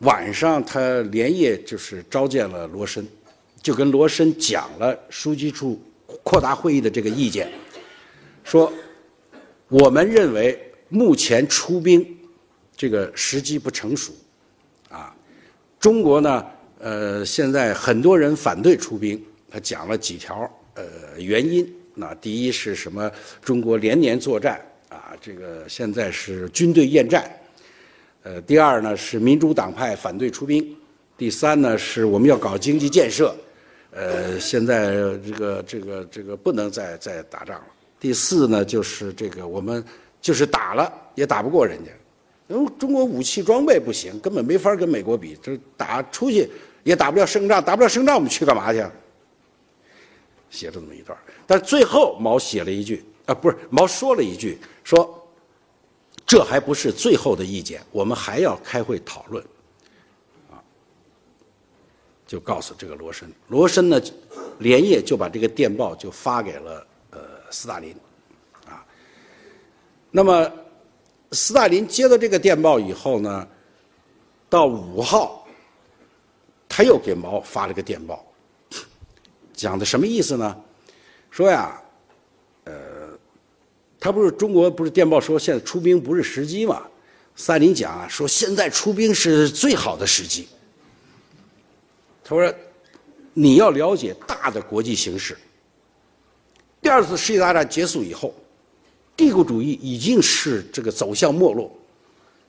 晚上他连夜就是召见了罗申，就跟罗申讲了书记处扩大会议的这个意见，说我们认为。目前出兵这个时机不成熟，啊，中国呢，呃，现在很多人反对出兵，他讲了几条呃原因。那第一是什么？中国连年作战啊，这个现在是军队厌战。呃，第二呢是民主党派反对出兵，第三呢是我们要搞经济建设，呃，现在这个这个这个不能再再打仗了。第四呢就是这个我们。就是打了也打不过人家，因为中国武器装备不行，根本没法跟美国比。这打出去也打不了胜仗，打不了胜仗我们去干嘛去？写了这么一段，但最后毛写了一句啊，不是毛说了一句，说这还不是最后的意见，我们还要开会讨论，啊，就告诉这个罗申，罗申呢连夜就把这个电报就发给了呃斯大林。那么，斯大林接到这个电报以后呢，到五号，他又给毛发了个电报，讲的什么意思呢？说呀，呃，他不是中国不是电报说现在出兵不是时机嘛？斯大林讲啊，说现在出兵是最好的时机。他说，你要了解大的国际形势。第二次世界大战结束以后。帝国主义已经是这个走向没落，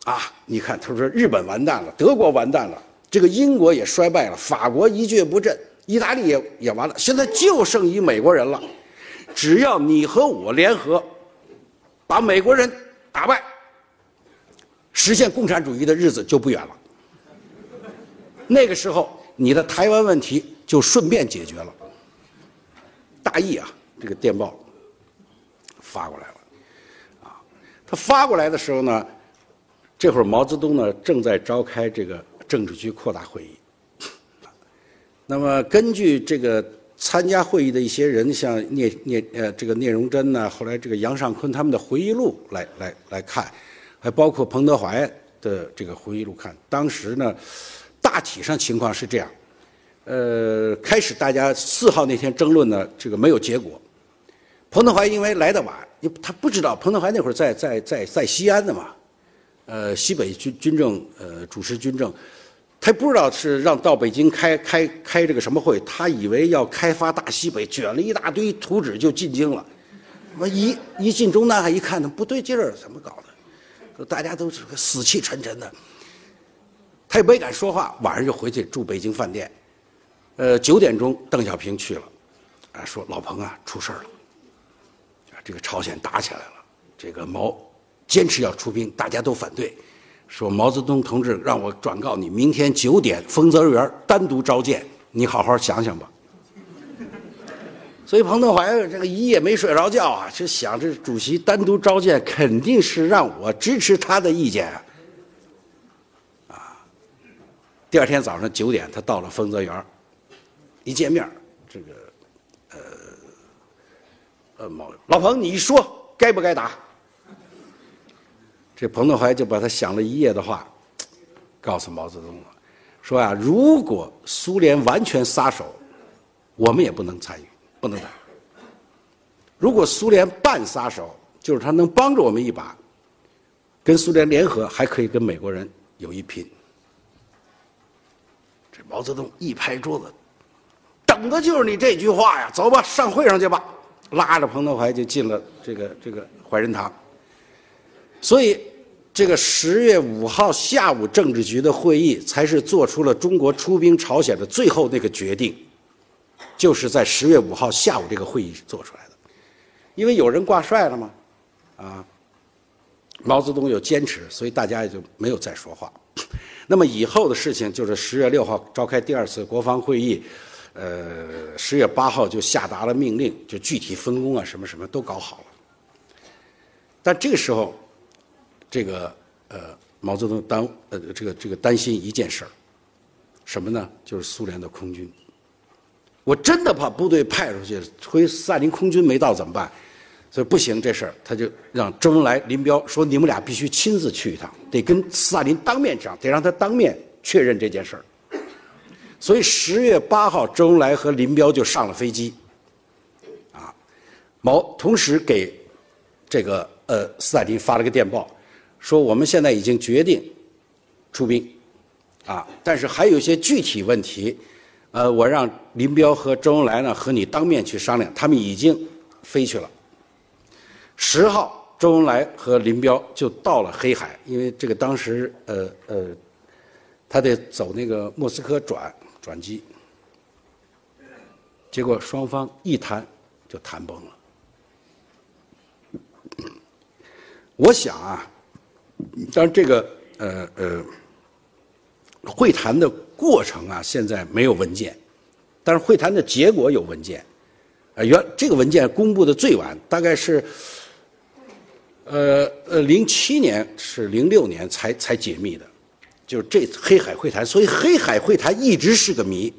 啊！你看，他说日本完蛋了，德国完蛋了，这个英国也衰败了，法国一蹶不振，意大利也也完了，现在就剩一美国人了。只要你和我联合，把美国人打败，实现共产主义的日子就不远了。那个时候，你的台湾问题就顺便解决了。大意啊，这个电报发过来了，啊，他发过来的时候呢，这会儿毛泽东呢正在召开这个政治局扩大会议。那么根据这个参加会议的一些人，像聂聂呃这个聂荣臻呢，后来这个杨尚昆他们的回忆录来来来看，还包括彭德怀的这个回忆录看，当时呢大体上情况是这样。呃，开始大家四号那天争论呢，这个没有结果。彭德怀因为来得晚，他不知道彭德怀那会儿在在在在西安的嘛，呃，西北军军政呃主持军政，他不知道是让到北京开开开这个什么会，他以为要开发大西北，卷了一大堆图纸就进京了。一一进中南海一看，不对劲儿，怎么搞的？大家都是死气沉沉的，他也没敢说话，晚上就回去住北京饭店。呃，九点钟，邓小平去了，啊，说老彭啊，出事儿了，啊，这个朝鲜打起来了，这个毛坚持要出兵，大家都反对，说毛泽东同志让我转告你，明天九点，丰泽园单独召见，你好好想想吧。所以彭德怀这个一夜没睡着觉啊，就想这主席单独召见，肯定是让我支持他的意见啊。啊，第二天早上九点，他到了丰泽园。一见面，这个，呃，呃，毛老彭，你说该不该打？这彭德怀就把他想了一夜的话，告诉毛泽东了，说啊，如果苏联完全撒手，我们也不能参与，不能打；如果苏联半撒手，就是他能帮着我们一把，跟苏联联合，还可以跟美国人有一拼。这毛泽东一拍桌子。等的就是你这句话呀！走吧，上会上去吧！拉着彭德怀就进了这个这个怀仁堂。所以，这个十月五号下午政治局的会议才是做出了中国出兵朝鲜的最后那个决定，就是在十月五号下午这个会议做出来的。因为有人挂帅了嘛，啊，毛泽东有坚持，所以大家也就没有再说话。那么以后的事情就是十月六号召开第二次国防会议。呃，十月八号就下达了命令，就具体分工啊，什么什么都搞好了。但这个时候，这个呃，毛泽东担呃这个这个担心一件事儿，什么呢？就是苏联的空军。我真的把部队派出去，回萨林空军没到怎么办？所以不行，这事儿他就让周恩来、林彪说：“你们俩必须亲自去一趟，得跟萨林当面讲，得让他当面确认这件事儿。”所以十月八号，周恩来和林彪就上了飞机，啊，毛同时给这个呃斯大林发了个电报，说我们现在已经决定出兵，啊，但是还有一些具体问题，呃，我让林彪和周恩来呢和你当面去商量，他们已经飞去了。十号，周恩来和林彪就到了黑海，因为这个当时呃呃，他得走那个莫斯科转。转机，结果双方一谈就谈崩了。我想啊，当然这个呃呃会谈的过程啊，现在没有文件，但是会谈的结果有文件。啊、呃，原这个文件公布的最晚，大概是呃呃零七年是零六年才才解密的。就是这次黑海会谈，所以黑海会谈一直是个谜，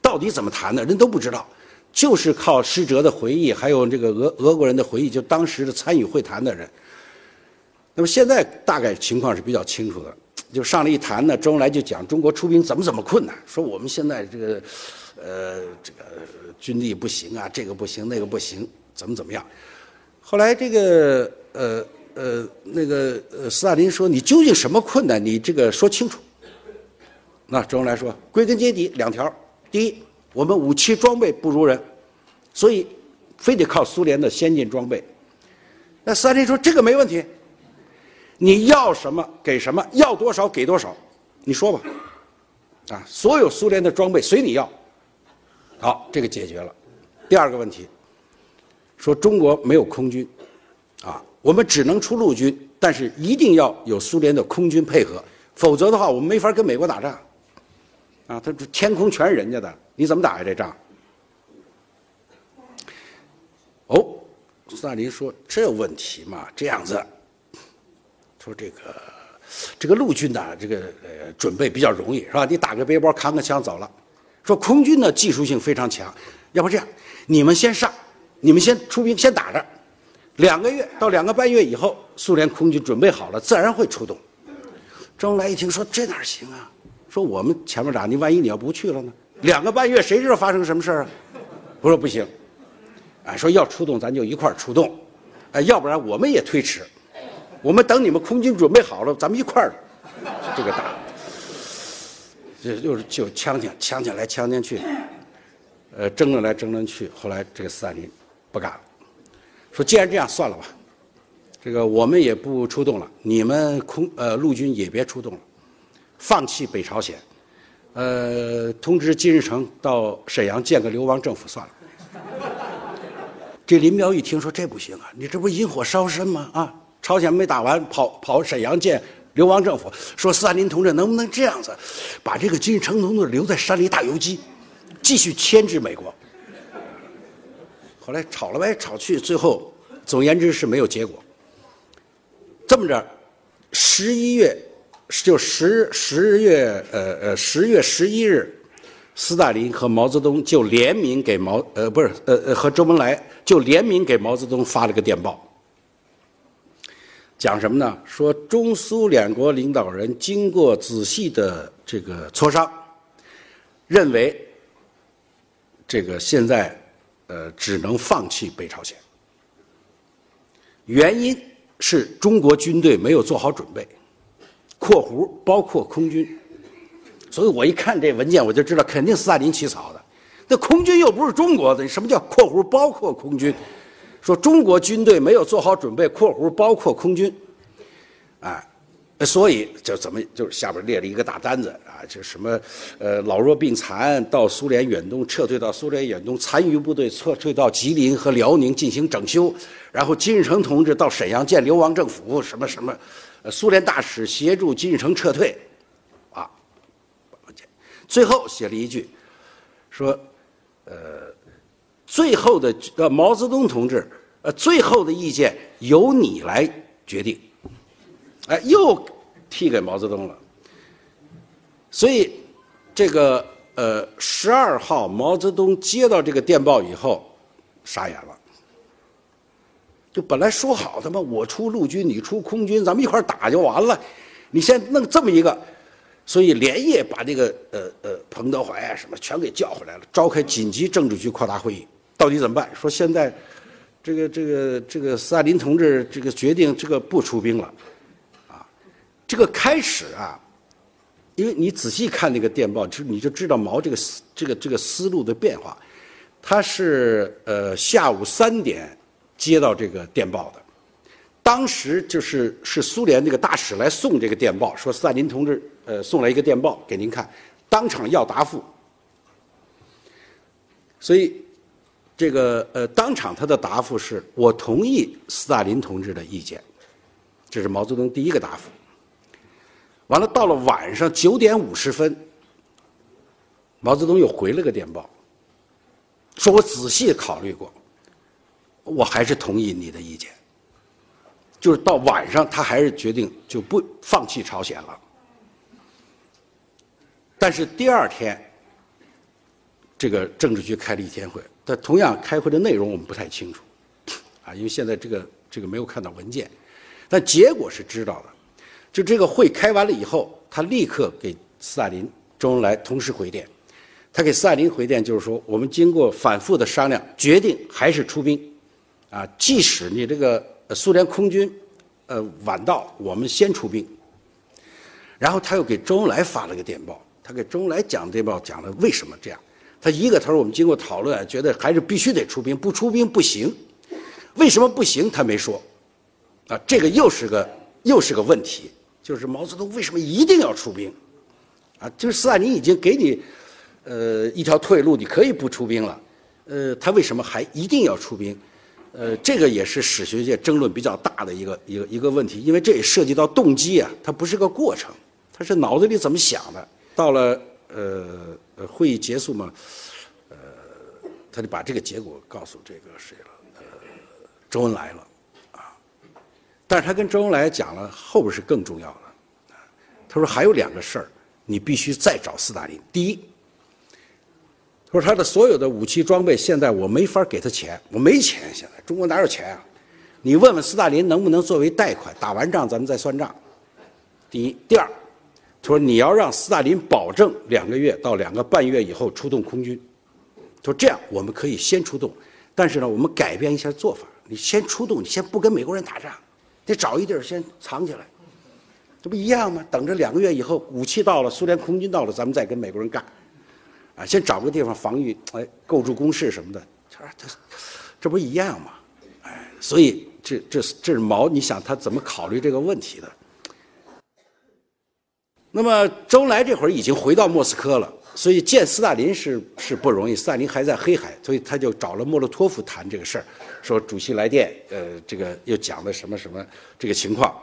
到底怎么谈的，人都不知道，就是靠施哲的回忆，还有这个俄俄国人的回忆，就当时的参与会谈的人。那么现在大概情况是比较清楚的，就上来一谈呢，周恩来就讲中国出兵怎么怎么困难，说我们现在这个，呃，这个军力不行啊，这个不行，那个不行，怎么怎么样。后来这个呃。呃，那个呃，斯大林说：“你究竟什么困难？你这个说清楚。”那周恩来说：“归根结底两条，第一，我们武器装备不如人，所以非得靠苏联的先进装备。”那斯大林说：“这个没问题，你要什么给什么，要多少给多少，你说吧。”啊，所有苏联的装备随你要。好，这个解决了。第二个问题，说中国没有空军，啊，我们只能出陆军，但是一定要有苏联的空军配合，否则的话我们没法跟美国打仗。啊，他天空全是人家的，你怎么打呀这仗？哦，斯大林说这有问题嘛？这样子，说这个这个陆军呢、啊，这个呃准备比较容易是吧？你打个背包扛个枪走了。说空军呢技术性非常强，要不这样，你们先上，你们先出兵先打着，两个月到两个半月以后，苏联空军准备好了，自然会出动。周恩来一听说这哪行啊？说我们前面打，你万一你要不去了呢？两个半月谁知道发生什么事啊？我说不行。啊，说要出动，咱就一块儿出动，哎，要不然我们也推迟，我们等你们空军准备好了，咱们一块儿这个打，这就是就呛呛呛呛来呛呛去，呃，争论来争论去，后来这个斯大林不干了，说既然这样算了吧，这个我们也不出动了，你们空呃陆军也别出动了，放弃北朝鲜，呃，通知金日成到沈阳建个流亡政府算了。这林彪一听说这不行啊，你这不是引火烧身吗？啊，朝鲜没打完，跑跑沈阳建流亡政府，说斯大林同志能不能这样子，把这个金日成同志留在山里打游击，继续牵制美国。后来吵了来吵去，最后总言之是没有结果。这么着，十一月就十十月呃呃十月十一日。斯大林和毛泽东就联名给毛呃不是呃呃和周恩来就联名给毛泽东发了个电报，讲什么呢？说中苏两国领导人经过仔细的这个磋商，认为这个现在呃只能放弃北朝鲜，原因是中国军队没有做好准备（括弧包括空军）。所以我一看这文件，我就知道肯定斯大林起草的。那空军又不是中国的，什么叫（括弧包括空军）？说中国军队没有做好准备（括弧包括空军），啊，所以就怎么就是下边列了一个大单子啊，就什么呃老弱病残到苏联远东撤退到苏联远东，残余部队撤退到吉林和辽宁进行整修，然后金日成同志到沈阳建流亡政府，什么什么，呃、苏联大使协助金日成撤退。最后写了一句，说，呃，最后的呃毛泽东同志，呃最后的意见由你来决定，哎、呃，又踢给毛泽东了。所以，这个呃十二号毛泽东接到这个电报以后，傻眼了。就本来说好的嘛，我出陆军，你出空军，咱们一块打就完了，你先弄这么一个。所以连夜把这个呃呃彭德怀啊什么全给叫回来了，召开紧急政治局扩大会议，到底怎么办？说现在这个这个这个斯大林同志这个决定这个不出兵了，啊，这个开始啊，因为你仔细看那个电报，就你就知道毛这个这个这个思路的变化，他是呃下午三点接到这个电报的。当时就是是苏联那个大使来送这个电报，说斯大林同志呃送来一个电报给您看，当场要答复。所以这个呃当场他的答复是我同意斯大林同志的意见，这是毛泽东第一个答复。完了到了晚上九点五十分，毛泽东又回了个电报，说我仔细考虑过，我还是同意你的意见。就是到晚上，他还是决定就不放弃朝鲜了。但是第二天，这个政治局开了一天会，但同样开会的内容我们不太清楚，啊，因为现在这个这个没有看到文件，但结果是知道的。就这个会开完了以后，他立刻给斯大林、周恩来同时回电，他给斯大林回电就是说，我们经过反复的商量，决定还是出兵，啊，即使你这个。苏联空军，呃，晚到，我们先出兵。然后他又给周恩来发了个电报，他给周恩来讲电报讲了为什么这样。他一个他说我们经过讨论，觉得还是必须得出兵，不出兵不行。为什么不行？他没说。啊，这个又是个又是个问题，就是毛泽东为什么一定要出兵？啊，就是斯大林已经给你，呃，一条退路，你可以不出兵了，呃，他为什么还一定要出兵？呃，这个也是史学界争论比较大的一个一个一个问题，因为这也涉及到动机啊，它不是个过程，它是脑子里怎么想的。到了呃会议结束嘛，呃，他就把这个结果告诉这个谁了，呃，周恩来了。 但是他跟周恩来讲了，后边是更重要的。他说还有两个事儿，你必须再找斯大林。第一，他说他的所有的武器装备，现在我没法给他钱，我没钱，现在中国哪有钱啊？你问问斯大林能不能作为贷款，打完仗咱们再算账。第一，第二，他说你要让斯大林保证两个月到两个半月以后出动空军。他说这样我们可以先出动，但是呢，我们改变一下做法，你先出动，你先不跟美国人打仗。 得找一地儿先藏起来，这不一样吗？等着两个月以后，武器到了，苏联空军到了，咱们再跟美国人干，啊，先找个地方防御，哎，构筑工事什么的，这这这不一样吗？哎，所以这这这是毛，你想他怎么考虑这个问题的？那么周恩来这会儿已经回到莫斯科了，所以见斯大林是是不容易，斯大林还在黑海，所以他就找了莫洛托夫谈这个事儿。 说主席来电，呃，这个又讲的什么什么这个情况，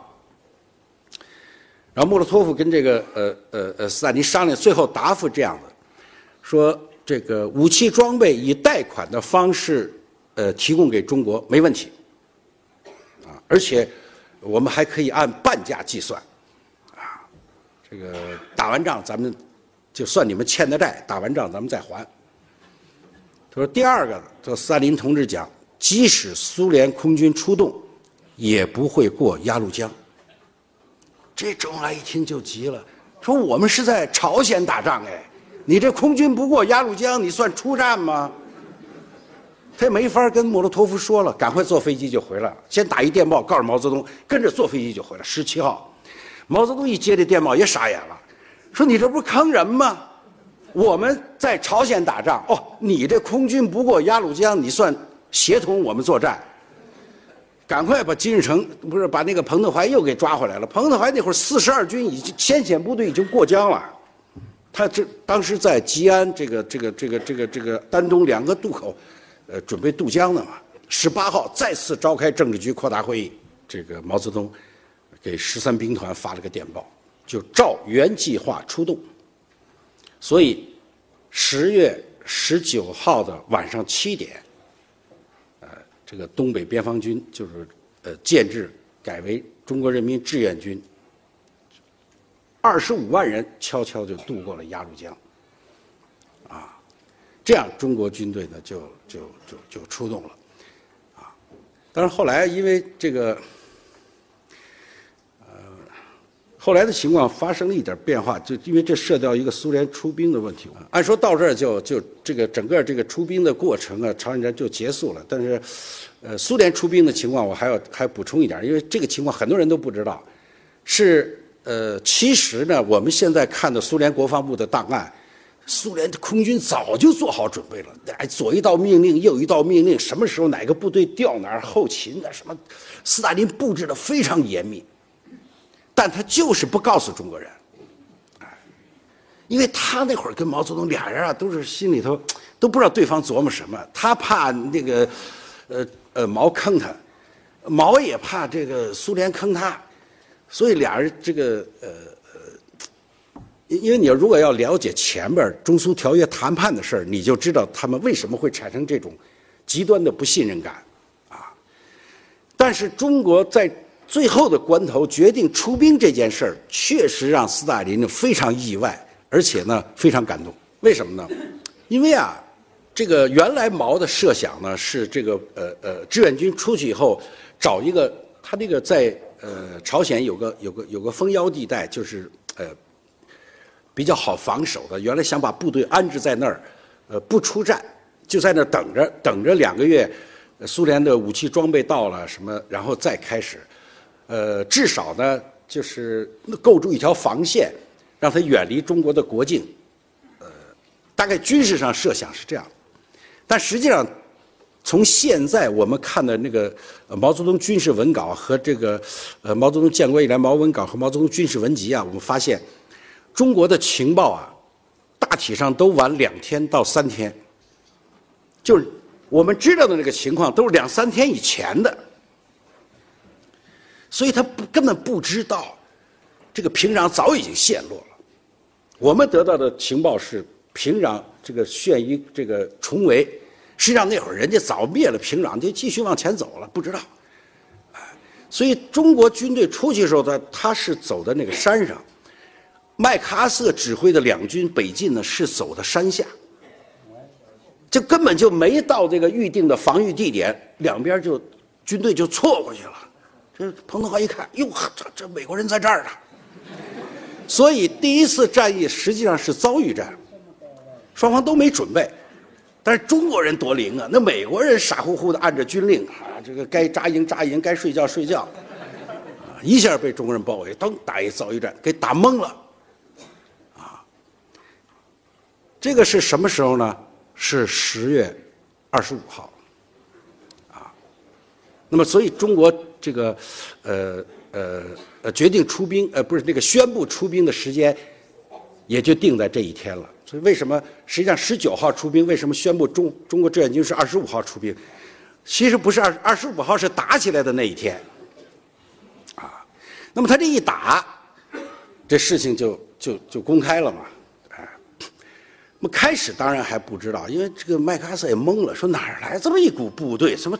然后莫洛托夫跟这个呃呃呃斯大林商量，最后答复这样的，说这个武器装备以贷款的方式呃提供给中国没问题，啊，而且我们还可以按半价计算，啊，这个打完仗咱们就算你们欠的债，打完仗咱们再还。他说第二个，说斯大林同志讲。 即使苏联空军出动，也不会过鸭绿江。这周恩来一听就急了，说：“我们是在朝鲜打仗，哎，你这空军不过鸭绿江，你算出战吗？”他也没法跟莫洛托夫说了，赶快坐飞机就回来了。先打一电报告诉毛泽东，跟着坐飞机就回来。十七号，毛泽东一接这电报也傻眼了，说：“你这不是坑人吗？我们在朝鲜打仗，哦，你这空军不过鸭绿江，你算？” 协同我们作战，赶快把金日成不是把那个彭德怀又给抓回来了。彭德怀那会儿四十二军已经先遣部队已经过江了，他这当时在吉安这个这个这个这个这个丹东两个渡口，呃，准备渡江呢嘛。十八号再次召开政治局扩大会议，这个毛泽东给十三兵团发了个电报，就照原计划出动。所以十月十九号的晚上七点。 这个东北边防军就是，呃，建制改为中国人民志愿军，二十五万人悄悄就渡过了鸭绿江，啊，这样中国军队呢就就就就出动了，啊，但是后来因为这个，呃，后来的情况发生了一点变化，就因为这涉及到一个苏联出兵的问题。按说到这儿就就这个整个这个出兵的过程啊，朝鲜战就结束了，但是。 呃，苏联出兵的情况，我还要还补充一点，因为这个情况很多人都不知道。是呃，其实呢，我们现在看的苏联国防部的档案，苏联空军早就做好准备了，哎，左一道命令，右一道命令，什么时候哪个部队调哪儿，后勤的什么，斯大林布置的非常严密，但他就是不告诉中国人，哎，因为他那会儿跟毛泽东俩人啊，都是心里头都不知道对方琢磨什么，他怕那个，呃。 呃，毛坑他，毛也怕这个苏联坑他，所以俩人这个呃呃，因为你如果要了解前边中苏条约谈判的事儿，你就知道他们为什么会产生这种极端的不信任感啊。但是中国在最后的关头决定出兵这件事儿，确实让斯大林非常意外，而且呢非常感动。为什么呢？因为啊。 这个原来毛的设想呢是这个呃呃志愿军出去以后找一个他那个在呃朝鲜有个有个有个封腰地带就是呃比较好防守的原来想把部队安置在那儿呃不出战就在那儿等着等着两个月苏联的武器装备到了什么然后再开始呃至少呢就是构筑一条防线让它远离中国的国境呃大概军事上设想是这样。 但实际上，从现在我们看的那个毛泽东军事文稿和这个，呃，毛泽东建国以来毛文稿和毛泽东军事文集啊，我们发现，中国的情报啊，大体上都晚两天到三天，就是我们知道的那个情况都是两三天以前的，所以他不根本不知道这个平壤早已经陷落了。我们得到的情报是平壤这个陷于这个重围，实际上那会儿人家早灭了平壤，就继续往前走了，不知道。所以中国军队出去的时候，他他是走的那个山上，麦克阿瑟指挥的两军北进呢是走的山下，就根本就没到这个预定的防御地点，两边就军队就错过去了。这彭德怀一看，哟，这这美国人在这儿呢，所以第一次战役实际上是遭遇战，双方都没准备。但是中国人多灵啊，那美国人傻乎乎的按着军令啊，这个该扎营扎营，该睡觉睡觉，啊，一下被中国人包围，当打一遭遇战，给打懵了，啊，这个是什么时候呢？是十月二十五号，啊，那么所以中国这个，呃呃呃，决定出兵，呃，不是那个宣布出兵的时间，也就定在这一天了。所以为什么实际上十九号出兵？为什么宣布中中国志愿军是二十五号出兵？其实不是二二十五号，是打起来的那一天，啊，那么他这一打，这事情就就就公开了嘛，哎，那么开始当然还不知道，因为这个麦克阿瑟也懵了，说哪儿来这么一股部队？什么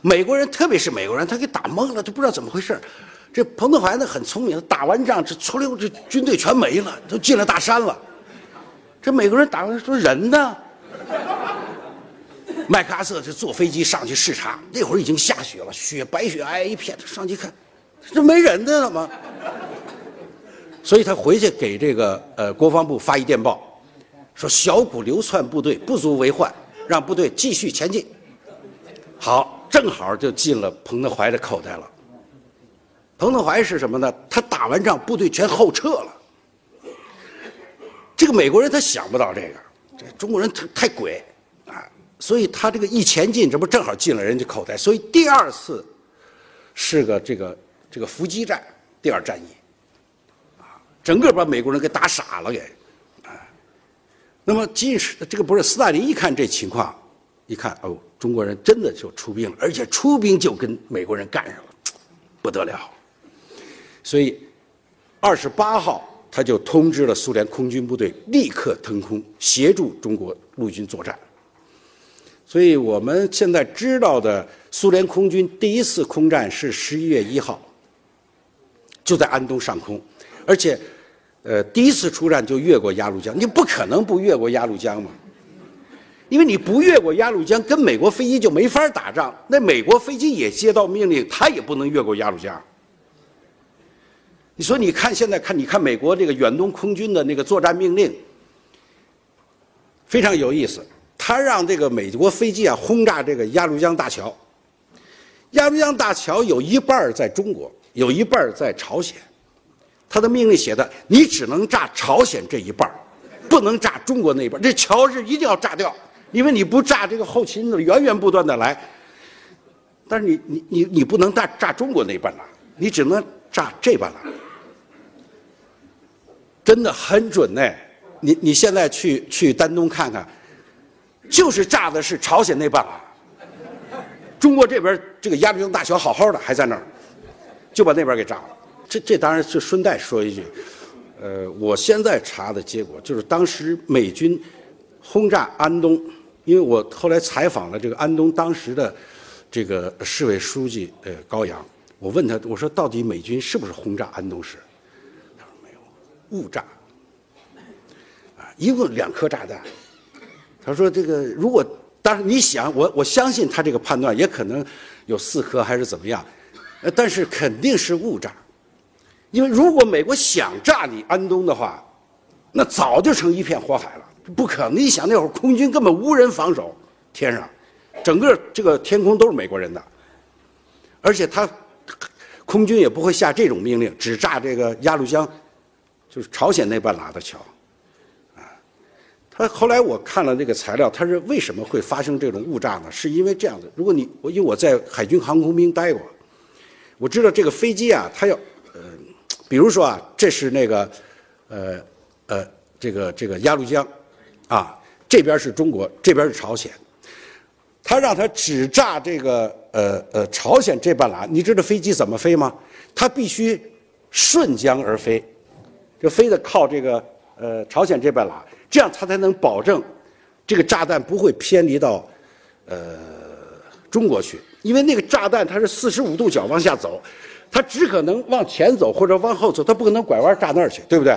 美国人，特别是美国人，他给打懵了，就不知道怎么回事。这彭德怀呢很聪明，打完仗这出溜，这军队全没了，都进了大山了。这美国人打过来说人呢？麦克阿瑟就坐飞机上去视察，那会儿已经下雪了，雪白雪皑皑一片，上去看，这没人呢怎么？所以他回去给这个呃国防部发一电报，说小股流窜部队不足为患，让部队继续前进。好，正好就进了彭德怀的口袋了。彭德怀是什么呢？他打完仗部队全后撤了。这个美国人他想不到这个，这中国人太鬼啊，所以他这个一前进，这不正好进了人家口袋，所以第二次是个这个这个伏击战，第二战役，啊，整个把美国人给打傻了给，啊，那么即使这个不是斯大林一看这情况，一看哦，中国人真的就出兵了，而且出兵就跟美国人干上了，不得了，所以二十八号。他就通知了苏联空军部队立刻腾空，协助中国陆军作战。所以我们现在知道的苏联空军第一次空战是十一月一号，就在安东上空，而且，呃，第一次出战就越过鸭绿江，你不可能不越过鸭绿江嘛，因为你不越过鸭绿江，跟美国飞机就没法打仗。那美国飞机也接到命令，他也不能越过鸭绿江。你说你看现在看你看美国这个远东空军的那个作战命令非常有意思，他让这个美国飞机啊轰炸这个鸭绿江大桥，鸭绿江大桥有一半在中国，有一半在朝鲜，他的命令写的你只能炸朝鲜这一半，不能炸中国那一半，这桥是一定要炸掉，因为你不炸这个后勤的源源不断的来，但是你你你你不能炸炸中国那一半了，你只能炸这半了，真的很准呢，你你现在去去丹东看看，就是炸的是朝鲜那半啊，中国这边这个鸭绿江大桥好好的还在那儿，就把那边给炸了。这这当然是顺带说一句，呃，我现在查的结果就是当时美军轰炸安东，因为我后来采访了这个安东当时的这个市委书记呃高阳，我问他我说到底美军是不是轰炸安东市？他说没有。误炸，啊，一共两颗炸弹。他说这个如果当然你想我我相信他这个判断也可能有四颗还是怎么样，呃，但是肯定是误炸，因为如果美国想炸你安东的话，那早就成一片火海了，不可能。你想那会儿空军根本无人防守，天上整个这个天空都是美国人的，而且他空军也不会下这种命令，只炸这个鸭绿江。就是朝鲜那半拉的桥，啊，他后来我看了这个材料，他是为什么会发生这种误炸呢？是因为这样的，如果你我因为我在海军航空兵待过，我知道这个飞机啊，它要呃，比如说啊，这是那个呃呃，这个这个鸭绿江，啊，这边是中国，这边是朝鲜，他让他只炸这个呃呃朝鲜这半拉。你知道飞机怎么飞吗？它必须顺江而飞，就飞得靠这个呃朝鲜这半拉，这样它才能保证这个炸弹不会偏离到呃中国去，因为那个炸弹它是四十五度角往下走。它只可能往前走或者往后走，它不可能拐弯炸那儿去，对不对？